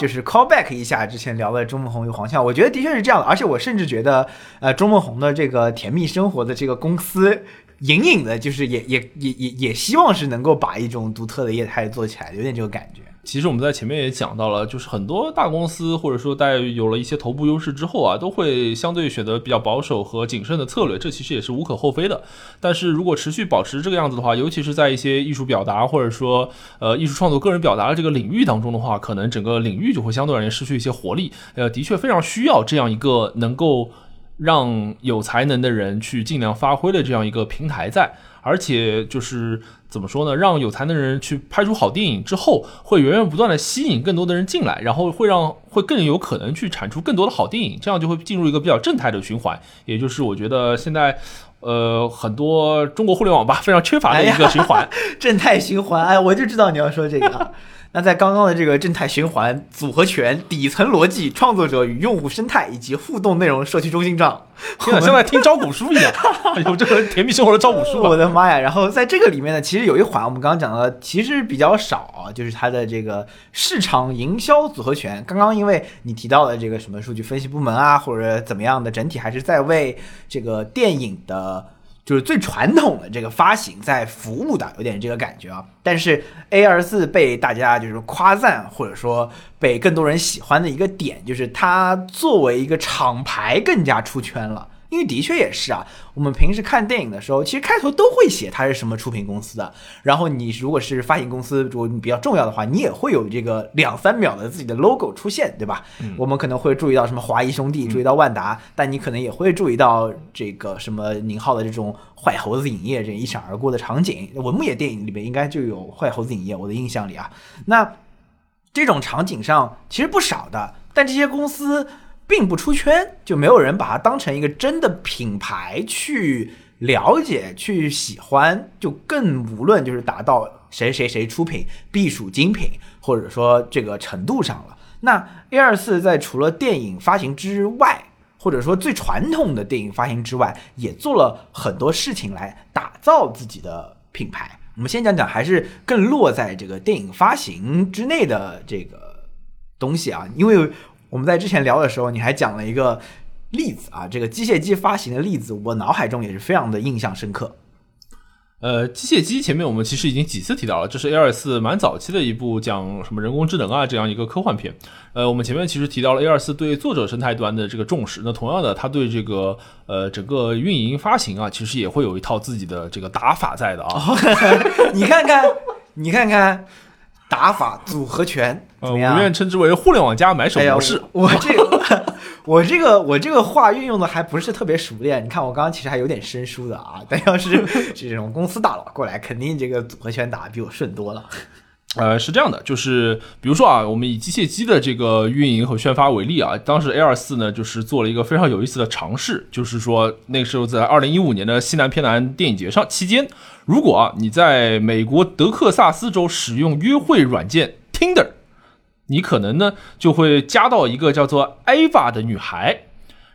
就是 call back 一下之前聊的钟孟宏与黄孝，我觉得的确是这样的。而且我甚至觉得呃，钟孟宏的这个甜蜜生活的这个公司隐隐的就是也也也也也希望是能够把一种独特的业态做起来，有点这个感觉。其实我们在前面也讲到了，就是很多大公司或者说在有了一些头部优势之后啊，都会相对选择比较保守和谨慎的策略，这其实也是无可厚非的。但是如果持续保持这个样子的话，尤其是在一些艺术表达或者说呃艺术创作个人表达的这个领域当中的话，可能整个领域就会相对而言失去一些活力。呃，的确非常需要这样一个能够让有才能的人去尽量发挥的这样一个平台在，而且就是怎么说呢，让有才能的人去拍出好电影之后，会源源不断的吸引更多的人进来，然后会让会更有可能去产出更多的好电影，这样就会进入一个比较正态的循环，也就是我觉得现在呃，很多中国互联网吧非常缺乏的一个循环、哎、正态循环。哎，我就知道你要说这个那在刚刚的这个正态循环、组合拳、底层逻辑、创作者与用户生态以及互动内容社区中心上，像在听招股书一样，有这个甜蜜生活的招股书、啊、我的妈呀。然后在这个里面呢，其实有一款我们刚刚讲的其实比较少，就是它的这个市场营销组合拳。刚刚因为你提到的这个什么数据分析部门啊或者怎么样的，整体还是在为这个电影的就是最传统的这个发行在服务的，有点这个感觉啊。但是 A 二十四 被大家就是夸赞或者说被更多人喜欢的一个点，就是它作为一个厂牌更加出圈了。因为的确也是啊，我们平时看电影的时候，其实开头都会写它是什么出品公司的，然后你如果是发行公司，如果你比较重要的话，你也会有这个两三秒的自己的 logo 出现，对吧、嗯、我们可能会注意到什么华谊兄弟，注意到万达、嗯、但你可能也会注意到这个什么宁浩的这种坏猴子影业这一闪而过的场景。文牧野电影里面应该就有坏猴子影业，我的印象里啊。那这种场景上其实不少的，但这些公司并不出圈，就没有人把它当成一个真的品牌去了解去喜欢，就更无论就是达到谁谁谁出品必属精品或者说这个程度上了。那 A 二十四 在除了电影发行之外，或者说最传统的电影发行之外，也做了很多事情来打造自己的品牌。我们先讲讲还是更落在这个电影发行之内的这个东西啊，因为我们在之前聊的时候，你还讲了一个例子啊，这个机械姬发行的例子，我脑海中也是非常的印象深刻。呃，机械姬前面我们其实已经几次提到了，这是 A 二十四 蛮早期的一部讲什么人工智能啊这样一个科幻片。呃，我们前面其实提到了 A 二十四 对作者生态端的这个重视，那同样的，它对这个呃整个运营发行啊，其实也会有一套自己的这个打法在的啊。你看看，你看看。打法组合拳怎么样、呃、我愿称之为互联网加买手模式、哎、我, 我这个我这个我这个话运用的还不是特别熟练，你看我刚刚其实还有点生疏的啊，但要是这种公司大佬过来，肯定这个组合拳打比我顺多了。呃，是这样的，就是比如说啊，我们以机械姬的这个运营和宣发为例啊，当时 A 二十四 呢就是做了一个非常有意思的尝试，就是说那个时候在二零一五年的西南偏南电影节上期间，如果啊你在美国德克萨斯州使用约会软件 Tinder， 你可能呢就会加到一个叫做 Eva 的女孩。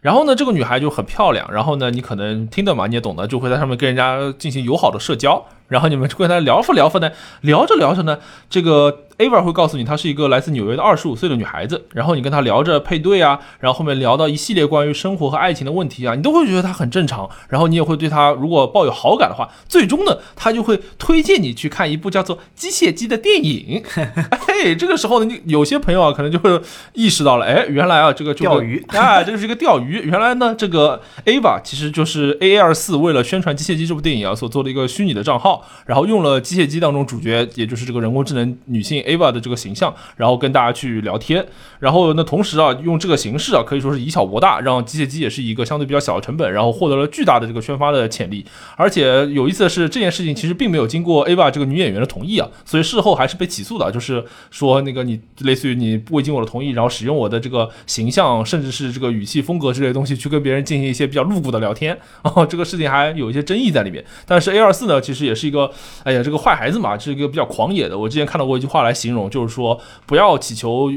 然后呢，这个女孩就很漂亮。然后呢，你可能听得嘛，你也懂得，就会在上面跟人家进行友好的社交。然后你们就跟她聊着聊着呢，聊着聊着呢，这个 Ava 会告诉你，她是一个来自纽约的二十五岁的女孩子。然后你跟她聊着配对啊，然后后面聊到一系列关于生活和爱情的问题啊，你都会觉得她很正常。然后你也会对她如果抱有好感的话，最终呢，她就会推荐你去看一部叫做《机械姬》的电影。哎，这个时候呢，有些朋友啊，可能就会意识到了，哎，原来啊，这个就钓鱼啊，这就是一个钓鱼。原来呢，这个 Ava 其实就是 A 二十四 为了宣传机械姬这部电影啊所做的一个虚拟的账号，然后用了机械姬当中主角也就是这个人工智能女性 Ava 的这个形象，然后跟大家去聊天。然后呢，同时啊用这个形式啊可以说是以小博大，让机械姬也是一个相对比较小的成本，然后获得了巨大的这个宣发的潜力。而且有意思的是，这件事情其实并没有经过 Ava 这个女演员的同意啊，所以事后还是被起诉的，就是说那个你类似于你未经我的同意，然后使用我的这个形象甚至是这个语气风格之类的东西去跟别人进行一些比较露骨的聊天、哦、这个事情还有一些争议在里面。但是 A 二十四 呢其实也是一个哎呀这个坏孩子嘛，是一个比较狂野的。我之前看到过一句话来形容，就是说不要祈求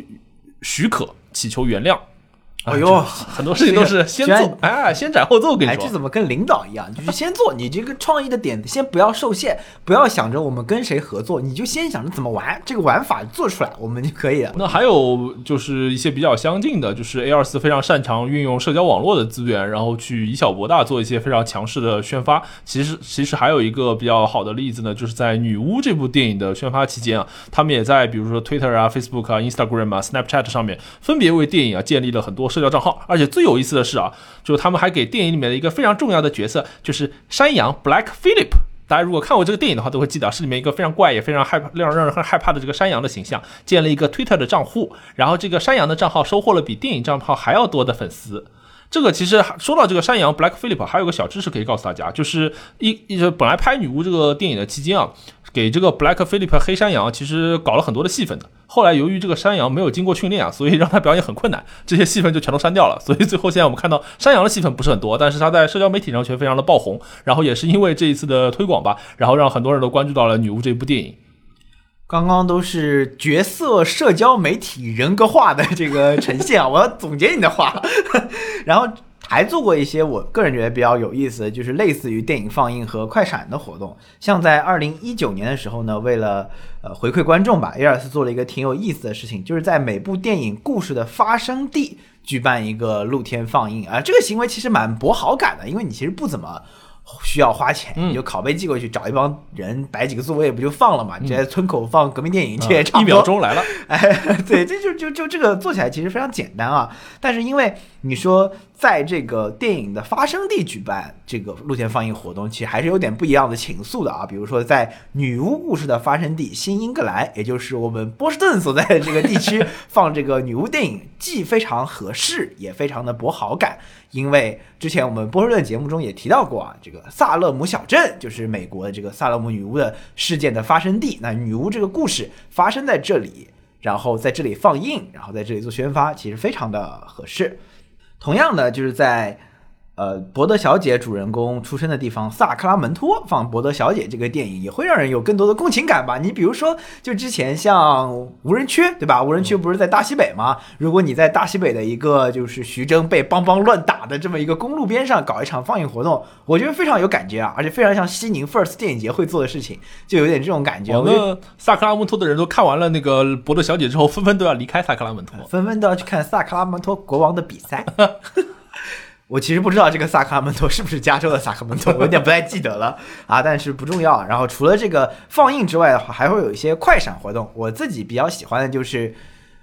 许可，祈求原谅。哎呦，很多事情都是先做，哎，先斩后奏。跟你说，哎，这怎么跟领导一样？就是先做，你这个创意的点子先不要受限，不要想着我们跟谁合作，你就先想着怎么玩，这个玩法做出来，我们就可以了。那还有就是一些比较相近的，就是 A 二十四 非常擅长运用社交网络的资源，然后去以小博大，做一些非常强势的宣发。其实，其实还有一个比较好的例子呢，就是在《女巫》这部电影的宣发期间啊，他们也在比如说 Twitter 啊、Facebook 啊、Instagram 啊、Snapchat 上面分别为电影啊建立了很多社交账号。而且最有意思的是啊，就是他们还给电影里面的一个非常重要的角色，就是山羊 Black Phillip。 大家如果看过这个电影的话都会记得，是里面一个非常怪也非常害怕让人很害怕的这个山羊的形象，建了一个 Twitter 的账户，然后这个山羊的账号收获了比电影账号还要多的粉丝。这个其实说到这个山羊 Black Phillip 还有个小知识可以告诉大家，就是一一本来拍女巫这个电影的期间啊，给这个 Black Phillip 黑山羊其实搞了很多的戏份的，后来由于这个山羊没有经过训练啊，所以让他表演很困难，这些戏份就全都删掉了。所以最后现在我们看到山羊的戏份不是很多，但是他在社交媒体上却非常的爆红，然后也是因为这一次的推广吧，然后让很多人都关注到了女巫这部电影。刚刚都是角色社交媒体人格化的这个呈现啊，我要总结你的话。然后还做过一些我个人觉得比较有意思的，就是类似于电影放映和快闪的活动。像在二零一九年的时候呢，为了呃回馈观众吧，A 二十四做了一个挺有意思的事情，就是在每部电影故事的发生地举办一个露天放映啊。这个行为其实蛮博好感的，因为你其实不怎么需要花钱，你就拷贝寄过去，找一帮人摆几个座位不就放了嘛？你在村口放革命电影，这也差不多、嗯、一秒钟来了。哎，对，这就就就这个做起来其实非常简单啊。但是因为你说在这个电影的发生地举办这个露天放映活动，其实还是有点不一样的情愫的啊。比如说在女巫故事的发生地新英格兰，也就是我们波士顿所在的这个地区放这个女巫电影，既非常合适，也非常的博好感。因为之前我们波士顿节目中也提到过啊，这个萨勒姆小镇就是美国的这个萨勒姆女巫的事件的发生地，那女巫这个故事发生在这里，然后在这里放映，然后在这里做宣发，其实非常的合适。同样的，就是在呃，伯德小姐主人公出生的地方萨克拉门托放伯德小姐这个电影，也会让人有更多的共情感吧。你比如说就之前像无人区，对吧？无人区不是在大西北吗？如果你在大西北的一个就是徐峥被邦邦乱打的这么一个公路边上搞一场放映活动，我觉得非常有感觉啊，而且非常像西宁 First 电影节会做的事情，就有点这种感觉。我们萨克拉门托的人都看完了那个伯德小姐之后，纷纷都要离开萨克拉门托，纷纷都要去看萨克拉门托国王的比赛。我其实不知道这个萨克拉门托是不是加州的萨克门托，我有点不太记得了啊，但是不重要。然后除了这个放映之外的话，还会有一些快闪活动。我自己比较喜欢的就是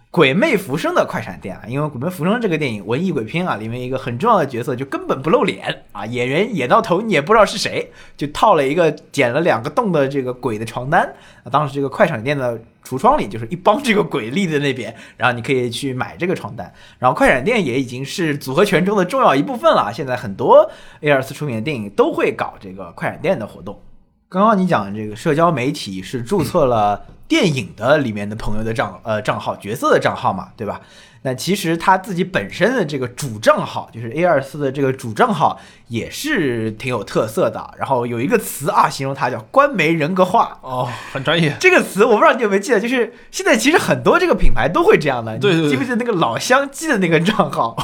鬼魅浮生的快闪店啊，因为鬼魅浮生这个电影文艺鬼片啊，里面一个很重要的角色就根本不露脸啊，演员演到头你也不知道是谁，就套了一个剪了两个洞的这个鬼的床单啊。当时这个快闪店的橱窗里就是一帮这个鬼立在那边，然后你可以去买这个床单。然后快闪店也已经是组合拳中的重要一部分了，现在很多 A 二十四 出品的电影都会搞这个快闪店的活动。刚刚你讲这个社交媒体是注册了电影的里面的朋友的账呃账号角色的账号嘛，对吧？那其实他自己本身的这个主账号，就是 A 二十四 的这个主账号也是挺有特色的。然后有一个词啊，形容它叫官媒人格化。哦，很专业。这个词我不知道你有没有记得，就是现在其实很多这个品牌都会这样的。对对对。你记不记得那个老乡记的那个账号？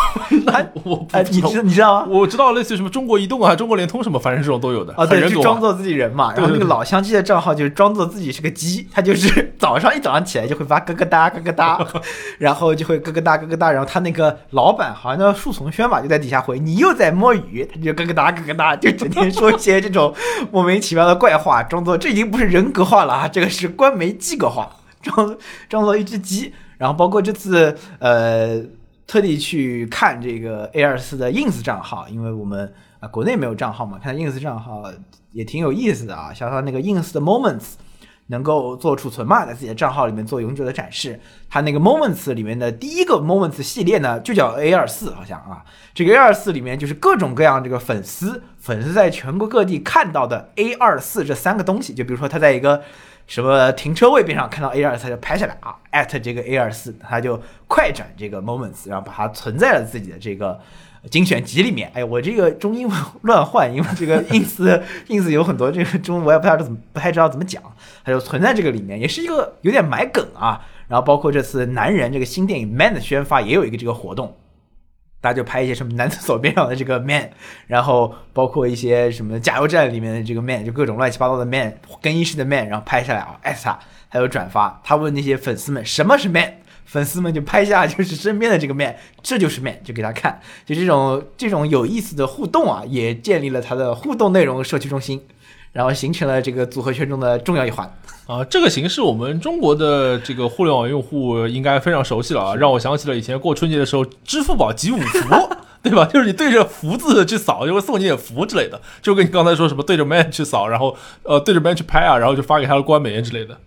那我不知道、哎、你知道你知道吗？我知道类似什么中国移动啊、中国联通什么，反正这种都有的。哦，对，就装作自己人嘛。然后那个老乡记的账号就是装作自己是个鸡，他就是早上一早上起来就会发咯咯哒咯咯哒，然后就会咯咯哒咯咯哒。然后他那个老板好像叫树丛轩吧，就在底下回你又在摸鱼，他就咯咯哒咯咯哒，就整天说一些这种莫名其妙的怪话，装作这已经不是人格化了啊，这个是官媒鸡格化，装装作一只鸡。然后包括这次呃特地去看这个 A 二十四 的 ins 账号，因为我们啊、呃、国内没有账号嘛，看 ins 账号也挺有意思的啊，像他那个 ins 的 moments。能够做储存嘛，在自己的账号里面做永久的展示。它那个 moments 里面的第一个 moments 系列呢，就叫 A 二十四 好像啊。这个 A 二十四 里面就是各种各样这个粉丝粉丝在全国各地看到的 A 二十四 这三个东西，就比如说他在一个什么停车位边上看到 A 二十四， 他就拍下来啊 at 这个 A 二十四， 他就快转这个 moments， 然后把它存在了自己的这个精选集里面。哎，我这个中英文乱换，因为这个 ins ins 有很多这个中文我也不太知道不太知道怎么讲，它就存在这个里面，也是一个有点埋梗啊。然后包括这次男人这个新电影 Man 的宣发也有一个这个活动，大家就拍一些什么男厕所边上的这个 Man， 然后包括一些什么加油站里面的这个 Man， 就各种乱七八糟的 Man， 更衣室的 Man， 然后拍下来啊，艾萨还有转发，他问那些粉丝们什么是 Man。粉丝们就拍下就是身边的这个面，这就是面，就给他看，就这种这种有意思的互动啊，也建立了他的互动内容社区中心，然后形成了这个组合圈中的重要一环啊。这个形式我们中国的这个互联网用户应该非常熟悉了啊，让我想起了以前过春节的时候，支付宝集五福。对吧？就是你对着福字去扫，就会送你点福之类的，就跟你刚才说什么对着 man 去扫，然后呃对着 man 去拍啊，然后就发给他的官媒之类的。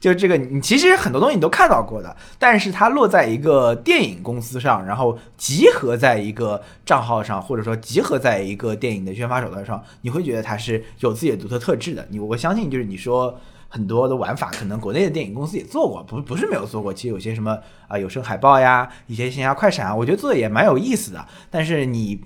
就这个你其实很多东西你都看到过的，但是它落在一个电影公司上，然后集合在一个账号上，或者说集合在一个电影的宣发手段上，你会觉得它是有自己的独特特质的。你我相信就是你说很多的玩法可能国内的电影公司也做过，不不是没有做过，其实有些什么啊、呃、有声海报呀，一些线下快闪啊，我觉得做的也蛮有意思的。但是你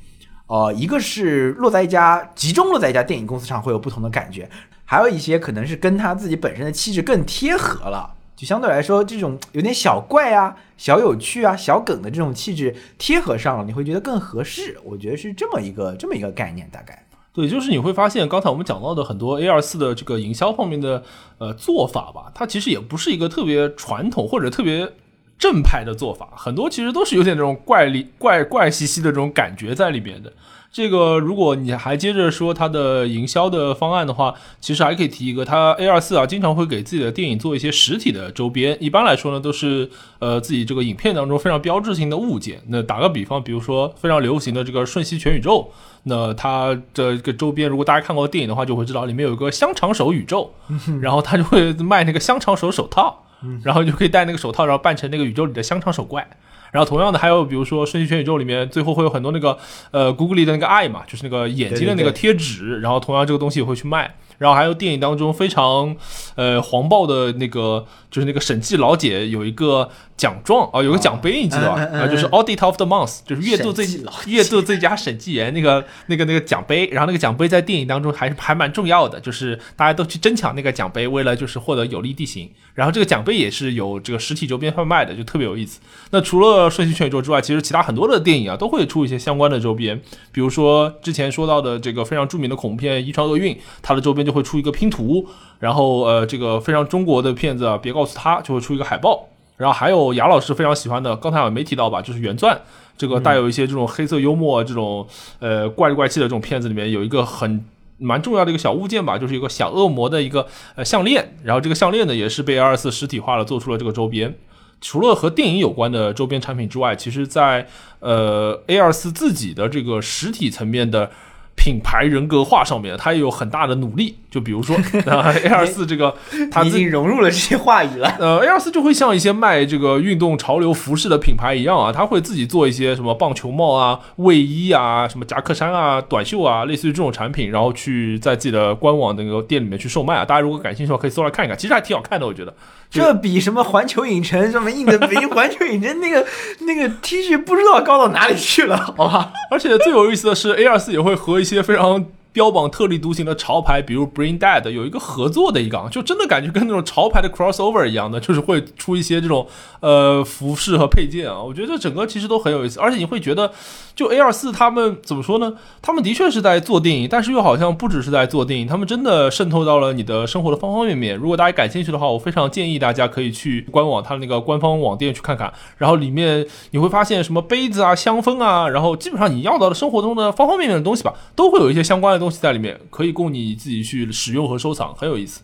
呃，一个是落在一家集中落在一家电影公司上会有不同的感觉，还有一些可能是跟他自己本身的气质更贴合了，就相对来说这种有点小怪啊、小有趣啊、小梗的这种气质贴合上了，你会觉得更合适。我觉得是这么一个这么一个概念，大概。对，就是你会发现刚才我们讲到的很多 A 二十四 的这个营销方面的呃做法吧，它其实也不是一个特别传统或者特别正派的做法，很多其实都是有点这种怪里怪怪兮兮的这种感觉在里面的。这个如果你还接着说它的营销的方案的话，其实还可以提一个，它 A 二十四 啊经常会给自己的电影做一些实体的周边，一般来说呢都是呃自己这个影片当中非常标志性的物件。那打个比方，比如说非常流行的这个瞬息全宇宙，那它这个周边如果大家看过电影的话就会知道里面有一个香肠手宇宙，然后它就会卖那个香肠手手套，然后就可以戴那个手套，然后扮成那个宇宙里的香肠手怪。然后同样的还有比如说瞬息全宇宙里面最后会有很多那个呃 Google 的那个 eye 嘛，就是那个眼睛的那个贴纸，对对对，然后同样这个东西也会去卖。然后还有电影当中非常呃黄暴的那个，就是那个审计老姐有一个奖状啊、呃，有个奖杯你知道吧、嗯嗯嗯？就是 Audit of the Month， 就是月度最月度最佳审计员那个那个那个奖杯。然后那个奖杯在电影当中还还蛮重要的，就是大家都去争抢那个奖杯，为了就是获得有利地形。然后这个奖杯也是有这个实体周边贩卖的，就特别有意思。那除了瞬息全宇宙之外，其实其他很多的电影啊都会出一些相关的周边，比如说之前说到的这个非常著名的恐怖片《遗传厄运》，它的周边就会出一个拼图，然后呃，这个非常中国的片子啊，别告诉他就会出一个海报。然后还有雅老师非常喜欢的，刚才我没提到吧，就是原钻这个带有一些这种黑色幽默这种呃怪里怪气的这种片子里面有一个很蛮重要的一个小物件吧，就是一个小恶魔的一个呃项链，然后这个项链呢也是被A 二十四实体化了，做出了这个周边。除了和电影有关的周边产品之外，其实在呃 A 二十四 自己的这个实体层面的品牌人格化上面，他也有很大的努力。就比如说、呃、A 二十四 这个他已经融入了这些话语了。呃 A 二十四 就会像一些卖这个运动潮流服饰的品牌一样啊，他会自己做一些什么棒球帽啊、卫衣啊、什么夹克衫啊、短袖啊，类似于这种产品，然后去在自己的官网那个店里面去售卖啊。大家如果感兴趣的话可以搜来看一看，其实还挺好看的，我觉得。这比什么环球影城什么印的比环球影城那个那个 T 恤不知道高到哪里去了，好吧。而且最有意思的是 A 二十四 也会和一些非常标榜特立独行的潮牌，比如 Brain Dead 有一个合作的一个，就真的感觉跟那种潮牌的 crossover 一样的，就是会出一些这种呃服饰和配件啊。我觉得整个其实都很有意思，而且你会觉得就 A 二十四 他们怎么说呢，他们的确是在做电影，但是又好像不只是在做电影，他们真的渗透到了你的生活的方方面面。如果大家感兴趣的话，我非常建议大家可以去官网他那个官方网店去看看，然后里面你会发现什么杯子啊、香氛啊，然后基本上你要到的生活中的方方面面的东西吧，都会有一些相关的东西在里面，可以供你自己去使用和收藏，很有意思。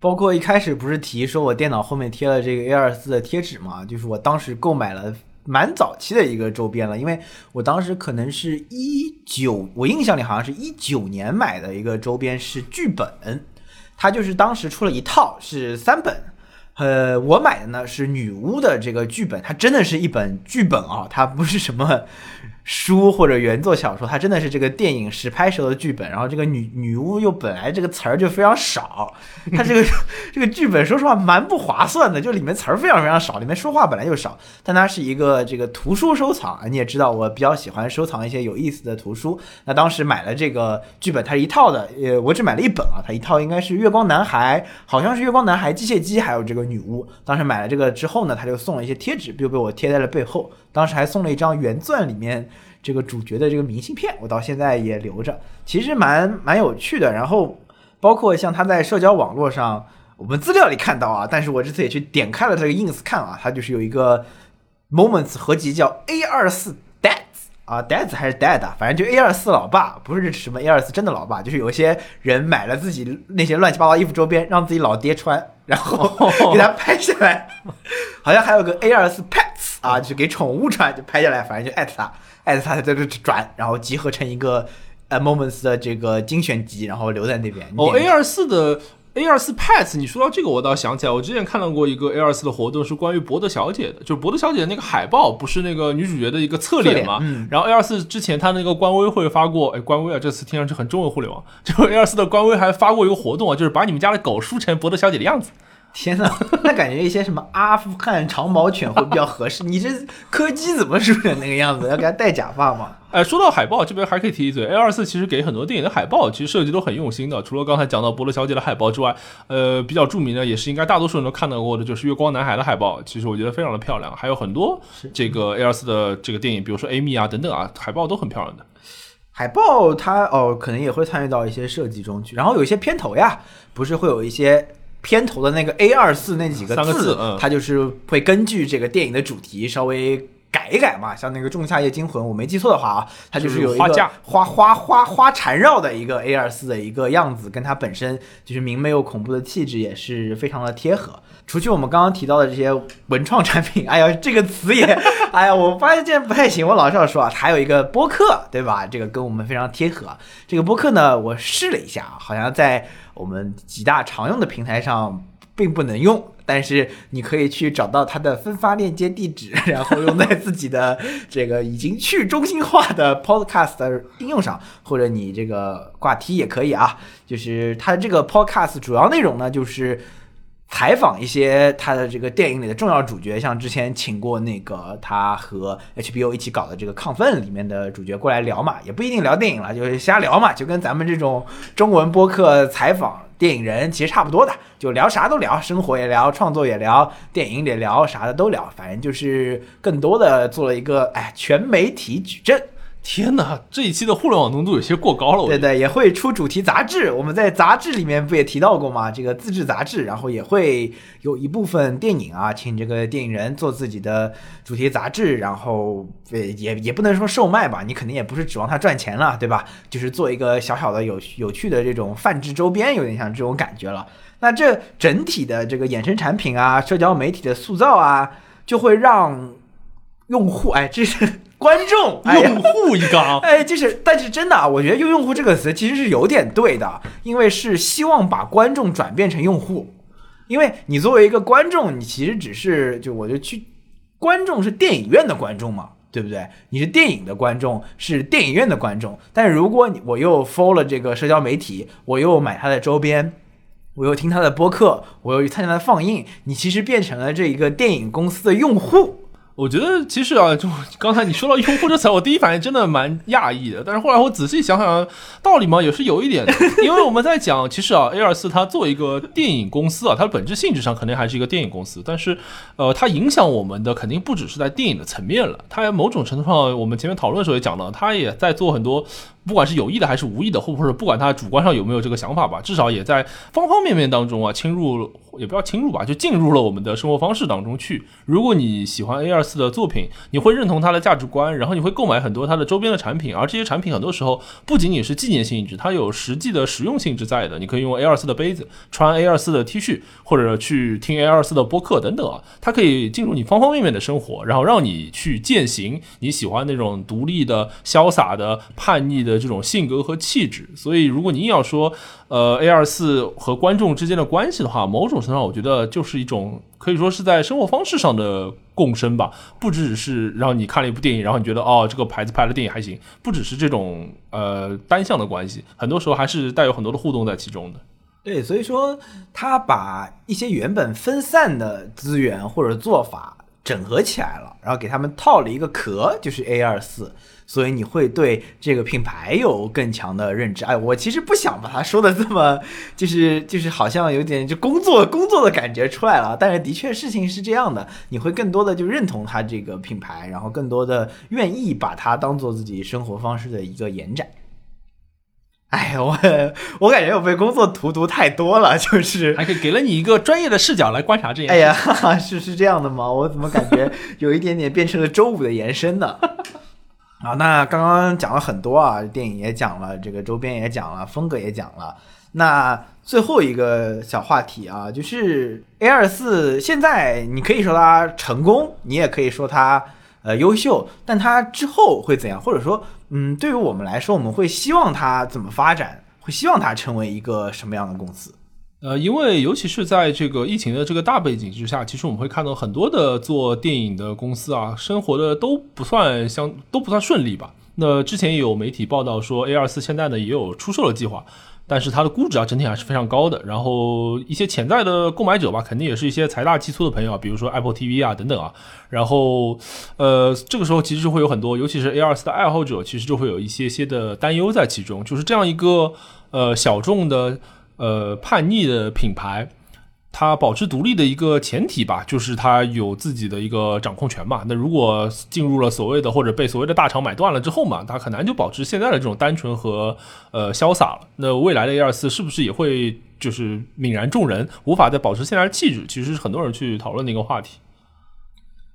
包括一开始不是提说我电脑后面贴了这个 A 二十四 的贴纸嘛，就是我当时购买了蛮早期的一个周边了，因为我当时可能是一九，我印象里好像是一九年买的一个周边是剧本，它就是当时出了一套是三本。呃，我买的呢是女巫的这个剧本，它真的是一本剧本啊，它不是什么书或者原作小说，它真的是这个电影实拍时候的剧本。然后这个女女巫又本来这个词儿就非常少，它这个这个剧本说实话蛮不划算的，就里面词儿非常非常少，里面说话本来就少，但它是一个这个图书收藏。你也知道我比较喜欢收藏一些有意思的图书，那当时买了这个剧本，它是一套的，呃，我只买了一本啊，它一套应该是月光男孩，好像是月光男孩、机械姬，还有这个女巫。当时买了这个之后呢，他就送了一些贴纸，就被我贴在了背后。当时还送了一张原钻里面这个主角的这个明信片，我到现在也留着，其实蛮蛮有趣的。然后包括像他在社交网络上，我们资料里看到啊，但是我这次也去点开了这个 ins 看啊，他就是有一个 moments 合集叫 A 二十四 dads 啊 dads 还是 dad 啊，反正就 A 二十四 老爸，不是什么 A 二十四 真的老爸，就是有些人买了自己那些乱七八糟衣服周边让自己老爹穿，然后给他拍下来，好像还有个 A 二十四 pets 啊，就给宠物穿，就拍下来，反正就艾特他，艾特他在这转，然后集合成一个呃 moments 的这个精选集，然后留在那边。哦 ，A 二十四 的 A 二十四 pets， 你说到这个我倒想起来，我之前看到过一个 A 二十四 的活动是关于博德小姐的，就是博德小姐的那个海报不是那个女主角的一个侧脸嘛、嗯，然后 A 二十四 之前他那个官微会发过，哎，官微啊，这次听上去很中文互联网，就 A 二十四 的官微还发过一个活动啊，就是把你们家的狗梳成博德小姐的样子。天哪，那感觉一些什么阿富汗长毛犬会比较合适。你这柯基怎么梳成那个样子？要给他戴假发吗？哎，说到海报，这边还可以提一嘴 A 二十四 其实给很多电影的海报其实设计都很用心的，除了刚才讲到波罗小姐的海报之外，呃，比较著名的也是应该大多数人都看到过的就是月光男孩的海报，其实我觉得非常的漂亮，还有很多这个 A 二十四 的这个电影比如说 Amy 啊等等啊，海报都很漂亮的。海报它哦，可能也会参与到一些设计中去，然后有一些片头呀，不是会有一些片头的那个 A 二十四 那几个 字,、嗯、个字、嗯、它就是会根据这个电影的主题稍微改一改嘛，像那个《仲夏夜惊魂》，我没记错的话啊，它就是有一个花架、花花花花缠绕的一个 A 二十四 的一个样子，跟它本身就是明媚又恐怖的气质也是非常的贴合。除去我们刚刚提到的这些文创产品，哎呀，这个词也，哎呀，我发现这不太行，我老是要说啊，还有一个播客，对吧？这个跟我们非常贴合。这个播客呢，我试了一下，好像在我们几大常用的平台上并不能用。但是你可以去找到它的分发链接地址，然后用在自己的这个已经去中心化的 podcast 的应用上，或者你这个挂题也可以啊。就是它这个 podcast 主要内容呢，就是采访一些他的这个电影里的重要主角，像之前请过那个他和 H B O 一起搞的这个《亢奋》里面的主角过来聊嘛，也不一定聊电影了，就是瞎聊嘛，就跟咱们这种中文播客采访电影人其实差不多的，就聊啥都聊，生活也聊，创作也聊，电影也聊，啥的都聊，反正就是更多的做了一个哎全媒体矩阵。天哪，这一期的互联网浓度有些过高了。对对，也会出主题杂志，我们在杂志里面不也提到过吗？这个自制杂志，然后也会有一部分电影啊，请这个电影人做自己的主题杂志，然后也也不能说售卖吧，你肯定也不是指望他赚钱了，对吧？就是做一个小小的有有趣的这种泛制周边，有点像这种感觉了。那这整体的这个衍生产品啊，社交媒体的塑造啊，就会让用户哎，这是。观众、哎、用户一缸，哎，就是，但是真的啊，我觉得用用户这个词其实是有点对的，因为是希望把观众转变成用户，因为你作为一个观众，你其实只是就我就去，观众是电影院的观众嘛，对不对？你是电影的观众，是电影院的观众，但是如果你我又 follow 了这个社交媒体，我又买它的周边。我又听它的播客，我又参加它的放映，你其实变成了这一个电影公司的用户。我觉得其实啊，就刚才你说到用户这词，我第一反应真的蛮讶异的。但是后来我仔细想想，道理嘛也是有一点的，因为我们在讲，其实啊 ，A 二十四 它做一个电影公司啊，它本质性质上肯定还是一个电影公司，但是呃，它影响我们的肯定不只是在电影的层面了，它某种程度上，我们前面讨论的时候也讲了，它也在做很多。不管是有意的还是无意的，或者不管他主观上有没有这个想法吧，至少也在方方面面当中啊，侵入也不要侵入吧，就进入了我们的生活方式当中去。如果你喜欢 A 二十四 的作品，你会认同他的价值观，然后你会购买很多他的周边的产品，而这些产品很多时候不仅仅是纪念性质，它有实际的实用性质在的。你可以用 A 二十四 的杯子，穿 A 二十四 的 T 恤，或者去听 A 二十四 的播客等等啊，它可以进入你方方面面的生活，然后让你去践行你喜欢那种独立的、潇洒的、叛逆的这种性格和气质。所以如果你要说呃 A 二十四 和观众之间的关系的话，某种程度上我觉得就是一种可以说是在生活方式上的共生吧，不只是让你看了一部电影然后你觉得哦这个牌子拍的电影还行，不只是这种呃单向的关系，很多时候还是带有很多的互动在其中的。对，所以说他把一些原本分散的资源或者做法整合起来了，然后给他们套了一个壳，就是 A 二十四，所以你会对这个品牌有更强的认知。哎，我其实不想把它说的这么，就是就是好像有点就工作工作的感觉出来了，但是的确事情是这样的，你会更多的就认同它这个品牌，然后更多的愿意把它当做自己生活方式的一个延展。哎，我我感觉我被工作荼毒太多了，就是还可以给了你一个专业的视角来观察这件事。哎呀，哈哈，是是这样的吗？我怎么感觉有一点点变成了周五的延伸呢？啊，那刚刚讲了很多啊，电影也讲了，这个周边也讲了，风格也讲了。那最后一个小话题啊，就是 A 二十四 现在你可以说它成功，你也可以说它。呃，优秀，但它之后会怎样？或者说，嗯，对于我们来说，我们会希望它怎么发展？会希望它成为一个什么样的公司？呃，因为尤其是在这个疫情的这个大背景之下，其实我们会看到很多的做电影的公司啊，生活的都不算相都不算顺利吧。那之前有媒体报道说 ，A 二十四 现在呢也有出售的计划。但是它的估值啊整体还是非常高的。然后一些潜在的购买者吧，肯定也是一些财大气粗的朋友啊，比如说 Apple T V 啊等等啊。然后呃这个时候其实就会有很多，尤其是 A 二十四 的爱好者，其实就会有一些些的担忧在其中，就是这样一个呃小众的呃叛逆的品牌。它保持独立的一个前提吧，就是它有自己的一个掌控权嘛。那如果进入了所谓的或者被所谓的大厂买断了之后嘛，它很难就保持现在的这种单纯和呃潇洒了。那未来的 A 二十四 是不是也会就是泯然众人，无法再保持现在的气质？其实是很多人去讨论的一个话题。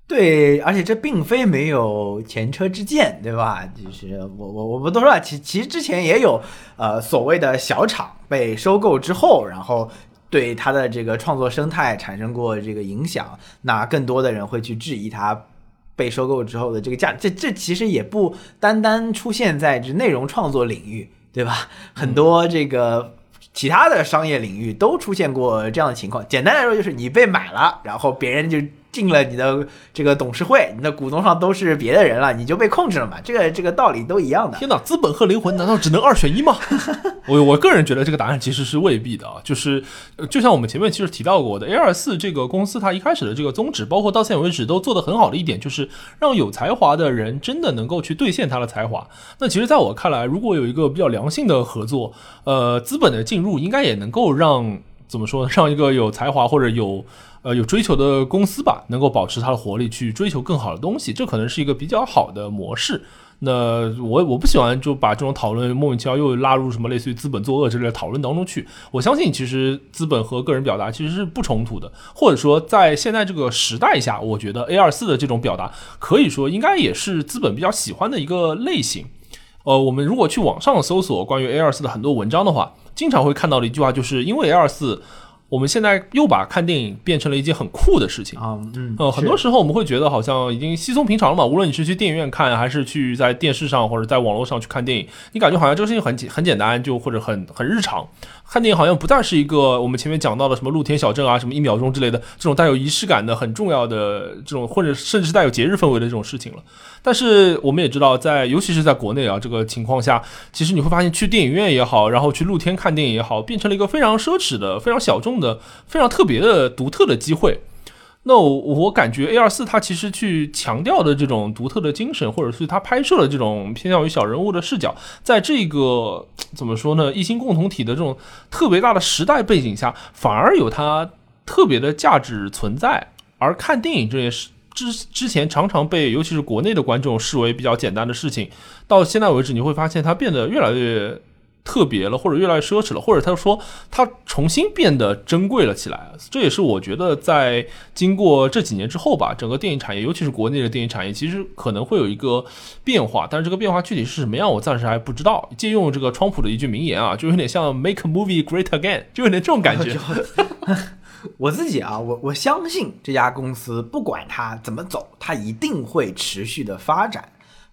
对，而且这并非没有前车之鉴，对吧？就是我我我不多说，其其实之前也有呃所谓的小厂被收购之后，然后。对他的这个创作生态产生过这个影响，那更多的人会去质疑他被收购之后的这个价值。这这其实也不单单出现在这内容创作领域，对吧？很多这个其他的商业领域都出现过这样的情况。简单来说，就是你被买了，然后别人就进了你的这个董事会，你的股东上都是别的人了，你就被控制了嘛。这个这个道理都一样的。天哪，资本和灵魂难道只能二选一吗？我我个人觉得这个答案其实是未必的啊，就是就像我们前面其实提到过的 A 二十四 这个公司，它一开始的这个宗旨包括到现在为止都做得很好的一点，就是让有才华的人真的能够去兑现他的才华。那其实在我看来，如果有一个比较良性的合作，呃，资本的进入应该也能够让怎么说，让一个有才华或者有呃，有追求的公司吧，能够保持它的活力，去追求更好的东西，这可能是一个比较好的模式。那我我不喜欢就把这种讨论莫名其妙又拉入什么类似于资本作恶之类的讨论当中去。我相信其实资本和个人表达其实是不冲突的，或者说在现在这个时代下，我觉得 A 二十四 的这种表达可以说应该也是资本比较喜欢的一个类型。呃，我们如果去网上搜索关于 A 二十四 的很多文章的话，经常会看到的一句话就是因为 A 二十四我们现在又把看电影变成了一件很酷的事情啊，嗯，呃，很多时候我们会觉得好像已经稀松平常了嘛。无论你是去电影院看，还是去在电视上或者在网络上去看电影，你感觉好像这个事情很很简单，就或者很很日常。看电影好像不再是一个我们前面讲到的什么露天小镇啊、什么一秒钟之类的这种带有仪式感的很重要的这种，或者甚至带有节日氛围的这种事情了。但是我们也知道，在尤其是在国内啊这个情况下，其实你会发现去电影院也好，然后去露天看电影也好，变成了一个非常奢侈的、非常小众的。非常特别的独特的机会。那 我, 我感觉 A 二十四 它其实去强调的这种独特的精神，或者是它拍摄的这种偏向于小人物的视角，在这个怎么说呢，一心共同体的这种特别大的时代背景下，反而有它特别的价值存在。而看电影这件事之之前常常被尤其是国内的观众视为比较简单的事情，到现在为止你会发现它变得越来越特别了，或者越来越奢侈了，或者他说他重新变得珍贵了起来。这也是我觉得在经过这几年之后吧，整个电影产业，尤其是国内的电影产业，其实可能会有一个变化，但是这个变化具体是什么样我暂时还不知道。借用这个川普的一句名言啊，就有点像 make a movie great again， 就有点这种感觉。我自己啊，我我相信这家公司不管它怎么走，它一定会持续的发展。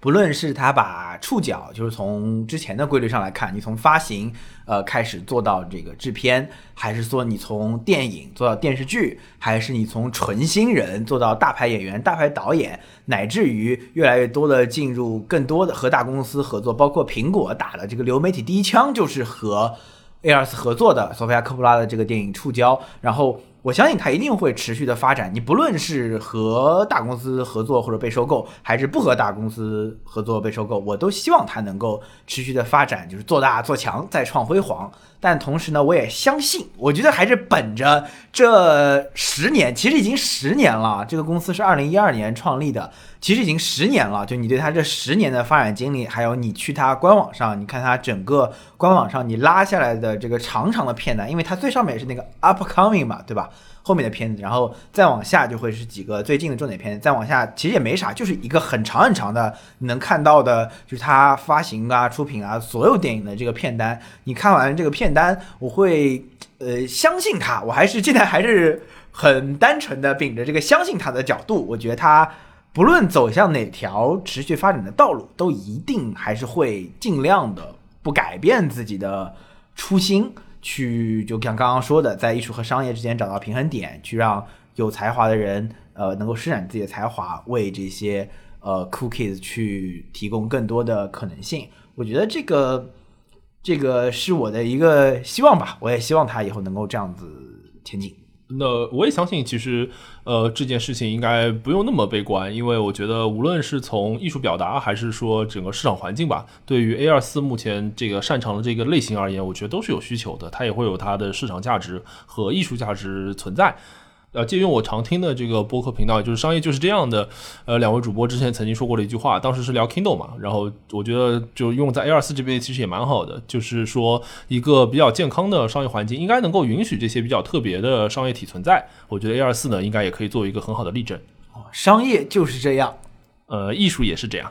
不论是他把触角，就是从之前的规律上来看，你从发行呃开始做到这个制片，还是说你从电影做到电视剧，还是你从纯新人做到大牌演员、大牌导演，乃至于越来越多的进入更多的和大公司合作，包括苹果打的这个流媒体第一枪就是和 A 二十四 合作的索菲亚·科波拉的这个电影《触礁》，然后。我相信它一定会持续的发展，你不论是和大公司合作或者被收购，还是不和大公司合作被收购，我都希望它能够持续的发展，就是做大做强再创辉煌。但同时呢，我也相信，我觉得还是本着这十年，其实已经十年了，这个公司是二零一二年创立的，其实已经十年了，就你对它这十年的发展经历，还有你去它官网上，你看它整个官网上你拉下来的这个长长的片段，因为它最上面也是那个 upcoming 嘛，对吧？后面的片子，然后再往下就会是几个最近的重点片子，再往下其实也没啥，就是一个很长很长的，你能看到的就是它发行啊、出品啊，所有电影的这个片单。你看完这个片单，我会呃相信它，我还是现在还是很单纯的秉着这个相信它的角度，我觉得它不论走向哪条持续发展的道路，都一定还是会尽量的不改变自己的初心。去就像刚刚说的，在艺术和商业之间找到平衡点，去让有才华的人呃能够施展自己的才华，为这些呃 cool kids 去提供更多的可能性。我觉得这个这个是我的一个希望吧，我也希望他以后能够这样子前进。那我也相信其实呃，这件事情应该不用那么悲观，因为我觉得无论是从艺术表达还是说整个市场环境吧，对于 A 二十四 目前这个擅长的这个类型而言，我觉得都是有需求的，它也会有它的市场价值和艺术价值存在。呃，借用我常听的这个播客频道，就是商业就是这样的，呃，两位主播之前曾经说过的一句话，当时是聊 Kindle 嘛，然后我觉得就用在 A 二十四 这边其实也蛮好的，就是说一个比较健康的商业环境应该能够允许这些比较特别的商业体存在，我觉得 A 二十四 呢应该也可以做一个很好的例证。商业就是这样，呃，艺术也是这样。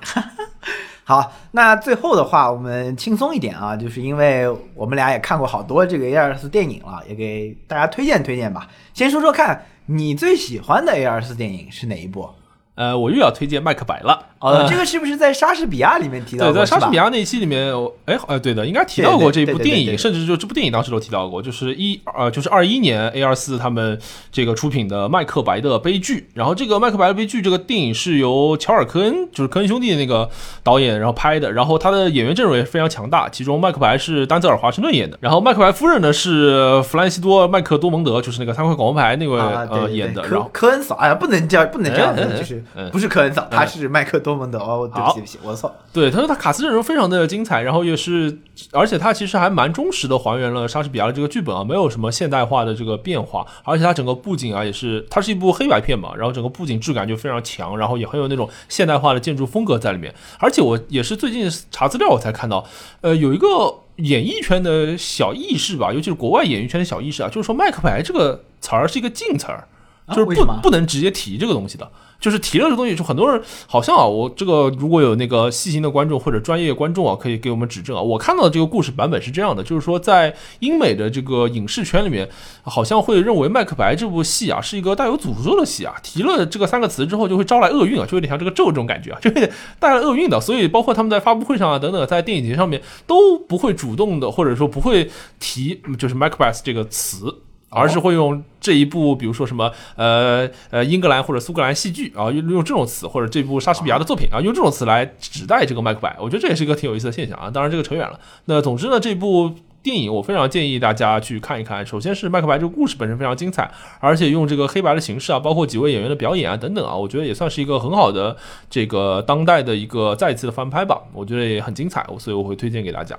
好，那最后的话我们轻松一点啊，就是因为我们俩也看过好多这个 A 二十四 电影了，也给大家推荐推荐吧。先说说看你最喜欢的 A 二十四 电影是哪一部？呃，我又要推荐麦克白了。呃、哦，这个是不是在莎士比亚里面提到过？对，在莎士比亚那一期里面，哎，呃，对的，应该提到过这部电影，甚至就这部电影当时都提到过，就是一呃，就是二一年 A 二十四 他们这个出品的《麦克白的悲剧》，然后这个《麦克白的悲剧》这个电影是由乔尔·科恩，就是科恩兄弟那个导演，然后拍的，然后他的演员阵容也非常强大，其中麦克白是丹泽尔·华盛顿演的，然后麦克白夫人呢是弗兰西多·麦克多蒙德，就是那个三块广告牌那位、啊、对对对呃演的，然后科恩嫂，哎呀，不能叫不能这样子，嗯、就是、嗯、不是科恩嫂，他是麦克多。嗯嗯多蒙德哦，对不起对不起，我操！对，他说他卡斯阵容非常的精彩，然后也是，而且他其实还蛮忠实的还原了莎士比亚的这个剧本啊，没有什么现代化的这个变化，而且他整个布景啊也是，它是一部黑白片嘛，然后整个布景质感就非常强，然后也很有那种现代化的建筑风格在里面，而且我也是最近查资料我才看到，呃，有一个演艺圈的小轶事吧，尤其是国外演艺圈的小轶事啊，就是说麦克白这个词儿是一个禁词儿。就是不不能直接提这个东西的，就是提了这个东西，就很多人好像啊，我这个如果有那个细心的观众或者专业观众啊，可以给我们指正啊。我看到的这个故事版本是这样的，就是说在英美的这个影视圈里面，好像会认为《麦克白》这部戏啊是一个带有诅咒的戏啊，提了这个三个词之后就会招来厄运啊，就有点像这个咒这种感觉啊，就有点带来厄运的。所以包括他们在发布会上啊等等，在电影节上面都不会主动的或者说不会提就是《麦克白》这个词。而是会用这一部，比如说什么呃呃英格兰或者苏格兰戏剧啊，用这种词，或者这部莎士比亚的作品啊，用这种词来指代这个麦克白，我觉得这也是一个挺有意思的现象啊。当然这个扯远了。那总之呢，这部电影我非常建议大家去看一看。首先是麦克白这个故事本身非常精彩，而且用这个黑白的形式啊，包括几位演员的表演啊等等啊，我觉得也算是一个很好的这个当代的一个再一次的翻拍吧，我觉得也很精彩，所以我会推荐给大家。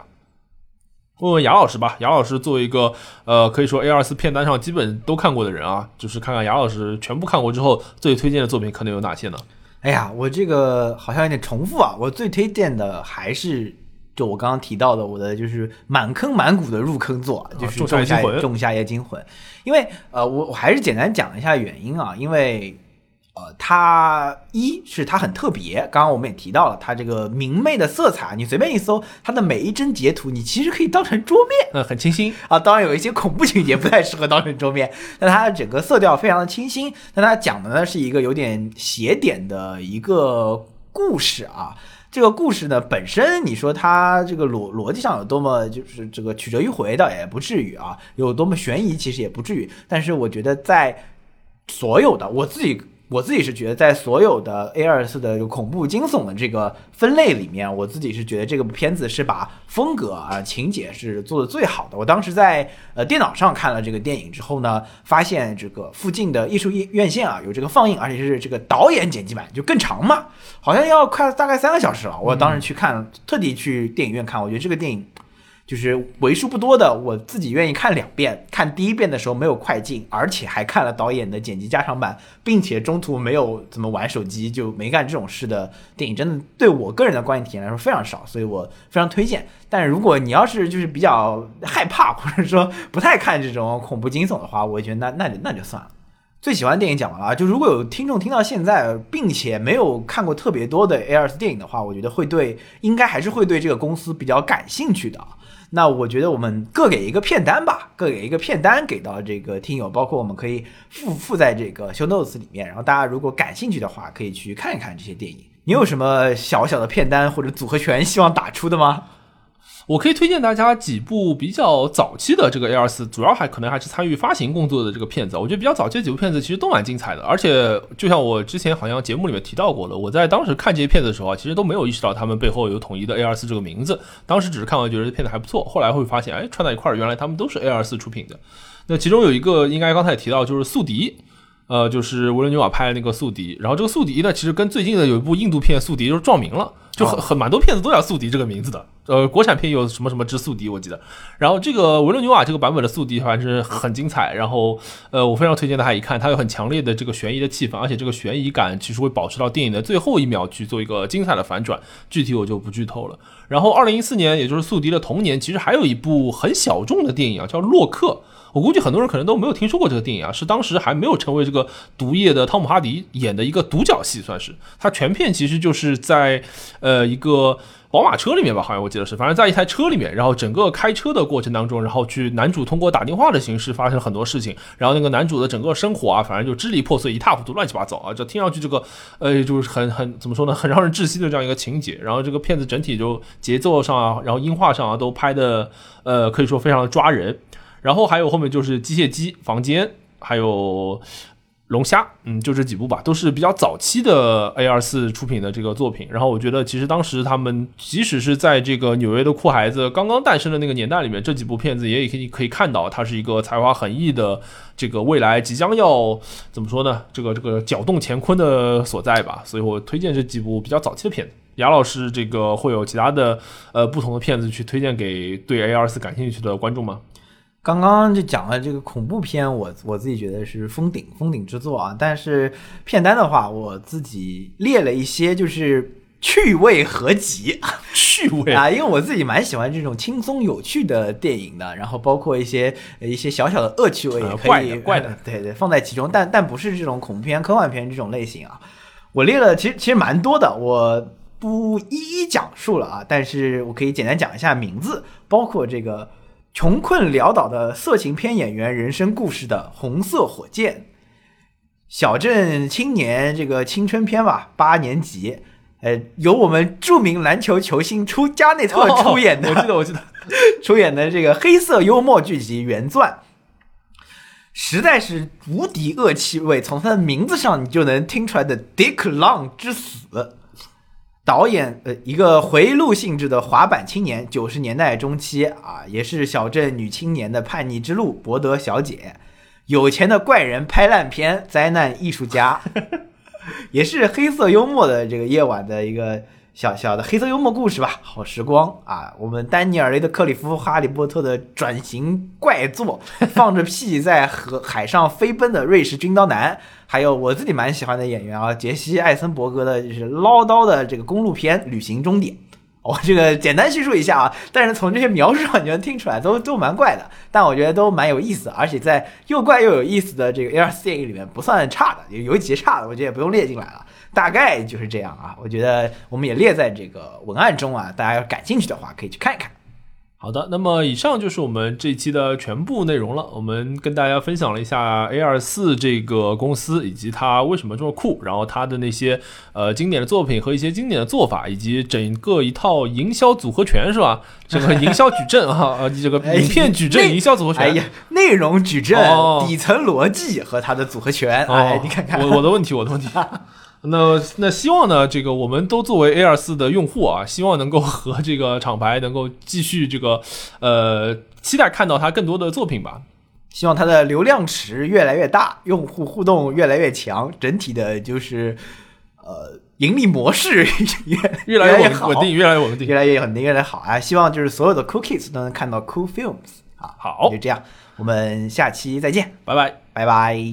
问问雅老师吧，雅老师作为一个呃，可以说 A 二十四 片单上基本都看过的人啊，就是看看雅老师全部看过之后最推荐的作品可能有哪些呢？哎呀，我这个好像有点重复啊，我最推荐的还是就我刚刚提到的我的就是满坑满谷的入坑作，就是仲夏夜仲夏夜惊魂。因为呃，我我还是简单讲一下原因啊，因为呃，它一是它很特别，刚刚我们也提到了，它这个明媚的色彩，你随便一搜，它的每一帧截图，你其实可以当成桌面，嗯，很清新啊。当然有一些恐怖情节不太适合当成桌面，但它整个色调非常的清新。但它讲的呢是一个有点邪典的一个故事啊。这个故事呢本身你说它这个逻逻辑上有多么就是这个曲折迂回的也不至于啊，有多么悬疑其实也不至于。但是我觉得在所有的我自己。我自己是觉得在所有的 A 二十四 的恐怖惊悚的这个分类里面，我自己是觉得这个片子是把风格啊情节是做的最好的。我当时在呃电脑上看了这个电影之后呢，发现这个附近的艺术院线啊有这个放映，而且是这个导演剪辑版，就更长嘛，好像要快大概三个小时了。我当时去看，特地去电影院看，我觉得这个电影就是为数不多的我自己愿意看两遍，看第一遍的时候没有快进，而且还看了导演的剪辑加长版，并且中途没有怎么玩手机，就没干这种事的电影真的对我个人的观影体验来说非常少，所以我非常推荐。但如果你要是就是比较害怕或者说不太看这种恐怖惊悚的话，我觉得那那就那就算了。最喜欢电影讲完了啊，就如果有听众听到现在并且没有看过特别多的 A 二十四 电影的话，我觉得会对应该还是会对这个公司比较感兴趣的。那我觉得我们各给一个片单吧，各给一个片单给到这个听友，包括我们可以附附在这个 show notes 里面，然后大家如果感兴趣的话可以去看一看这些电影。你有什么小小的片单或者组合拳希望打出的吗？我可以推荐大家几部比较早期的这个 A 二十四， 主要还可能还是参与发行工作的这个片子。我觉得比较早期的几部片子其实都蛮精彩的，而且就像我之前好像节目里面提到过的，我在当时看这些片子的时候啊，其实都没有意识到他们背后有统一的 A 二十四 这个名字，当时只是看完觉得片子还不错，后来会发现哎，串在一块儿，原来他们都是 A 二十四 出品的。那其中有一个应该刚才也提到，就是宿敌，呃，就是维伦纽瓦拍的那个宿敌，然后这个宿敌呢，其实跟最近的有一部印度片宿敌就是撞名了，就很很蛮多片子都叫宿敌这个名字的，呃，国产片有什么什么之宿敌我记得，然后这个维伦纽瓦这个版本的宿敌还是很精彩，然后呃，我非常推荐大家一看，它有很强烈的这个悬疑的气氛，而且这个悬疑感其实会保持到电影的最后一秒去做一个精彩的反转，具体我就不剧透了。然后二零一四年，也就是宿敌的同年，其实还有一部很小众的电影啊，叫《洛克》。我估计很多人可能都没有听说过这个电影啊，是当时还没有成为这个毒液的汤姆哈迪演的一个独角戏，算是他全片其实就是在呃一个宝马车里面吧，好像我记得是，反正在一台车里面，然后整个开车的过程当中，然后去男主通过打电话的形式发生很多事情，然后那个男主的整个生活啊，反正就支离破碎，一塌糊涂，乱七八糟啊，就听上去这个呃就是很很怎么说呢，很让人窒息的这样一个情节。然后这个片子整体就节奏上啊，然后音画上啊都拍的呃可以说非常的抓人。然后还有后面就是机械姬、房间，还有龙虾，嗯，就这几部吧，都是比较早期的 A 二十四 出品的这个作品。然后我觉得其实当时他们即使是在这个纽约的酷孩子刚刚诞生的那个年代里面，这几部片子也可以可以看到它是一个才华横溢的这个未来即将要怎么说呢，这个这个搅动乾坤的所在吧。所以我推荐这几部比较早期的片子。雅老师这个会有其他的呃不同的片子去推荐给对 A 二十四 感兴趣的观众吗？刚刚就讲了这个恐怖片，我我自己觉得是封顶封顶之作啊。但是片单的话，我自己列了一些就是趣味合集，趣味啊，因为我自己蛮喜欢这种轻松有趣的电影的，然后包括一些一些小小的恶趣味也可以、呃、怪的怪的，对对，放在其中，但但不是这种恐怖片、科幻片这种类型啊。我列了其实其实蛮多的，我不一一讲述了啊，但是我可以简单讲一下名字，包括这个。穷困潦倒的色情片演员人生故事的红色火箭，小镇青年这个青春片吧，八年级，呃，由我们著名篮球球星出加内特出演的，哦哦我记得我记得，出演的这个黑色幽默剧集《原钻》，实在是无敌恶气味，从它的名字上你就能听出来的 Dick Long 之死。导演呃，一个回路性质的滑板青年，九十年代中期啊，也是小镇女青年的叛逆之路。博德小姐，有钱的怪人拍烂片，灾难艺术家，也是黑色幽默的这个夜晚的一个小小的黑色幽默故事吧。好时光啊，我们丹尼尔·雷德克里夫·哈利波特的转型怪作，放着屁在河海上飞奔的瑞士军刀男。还有我自己蛮喜欢的演员啊，杰西·艾森伯格的就是唠叨的这个公路片《旅行终点》。我、哦、这个简单叙述一下啊，但是从这些描述上你能听出来都都蛮怪的，但我觉得都蛮有意思，而且在又怪又有意思的这个 A 二十四 电影里面不算差的，有一集差的我觉得也不用列进来了，大概就是这样啊。我觉得我们也列在这个文案中啊，大家要感兴趣的话可以去看一看。好的，那么以上就是我们这一期的全部内容了。我们跟大家分享了一下 A 二十四 这个公司以及它为什么这么酷，然后它的那些呃经典的作品和一些经典的做法，以及整个一套营销组合拳是吧？这个营销矩阵啊，这个影片矩阵、哎、营销组合拳，哎呀，内容矩阵、哦、底层逻辑和它的组合拳，哦、哎，你看看我我的问题，我的问题。那那希望呢，这个我们都作为 A 二十四 的用户啊，希望能够和这个厂牌能够继续这个呃期待看到它更多的作品吧。希望它的流量池越来越大，用户互动越来越强，整体的就是呃盈利模式越来越稳定，越来越稳定，越来越稳定，越来越好啊！希望就是所有的 cool kids 都能看到 cool films 啊。好，就这样，我们下期再见，拜拜，拜拜。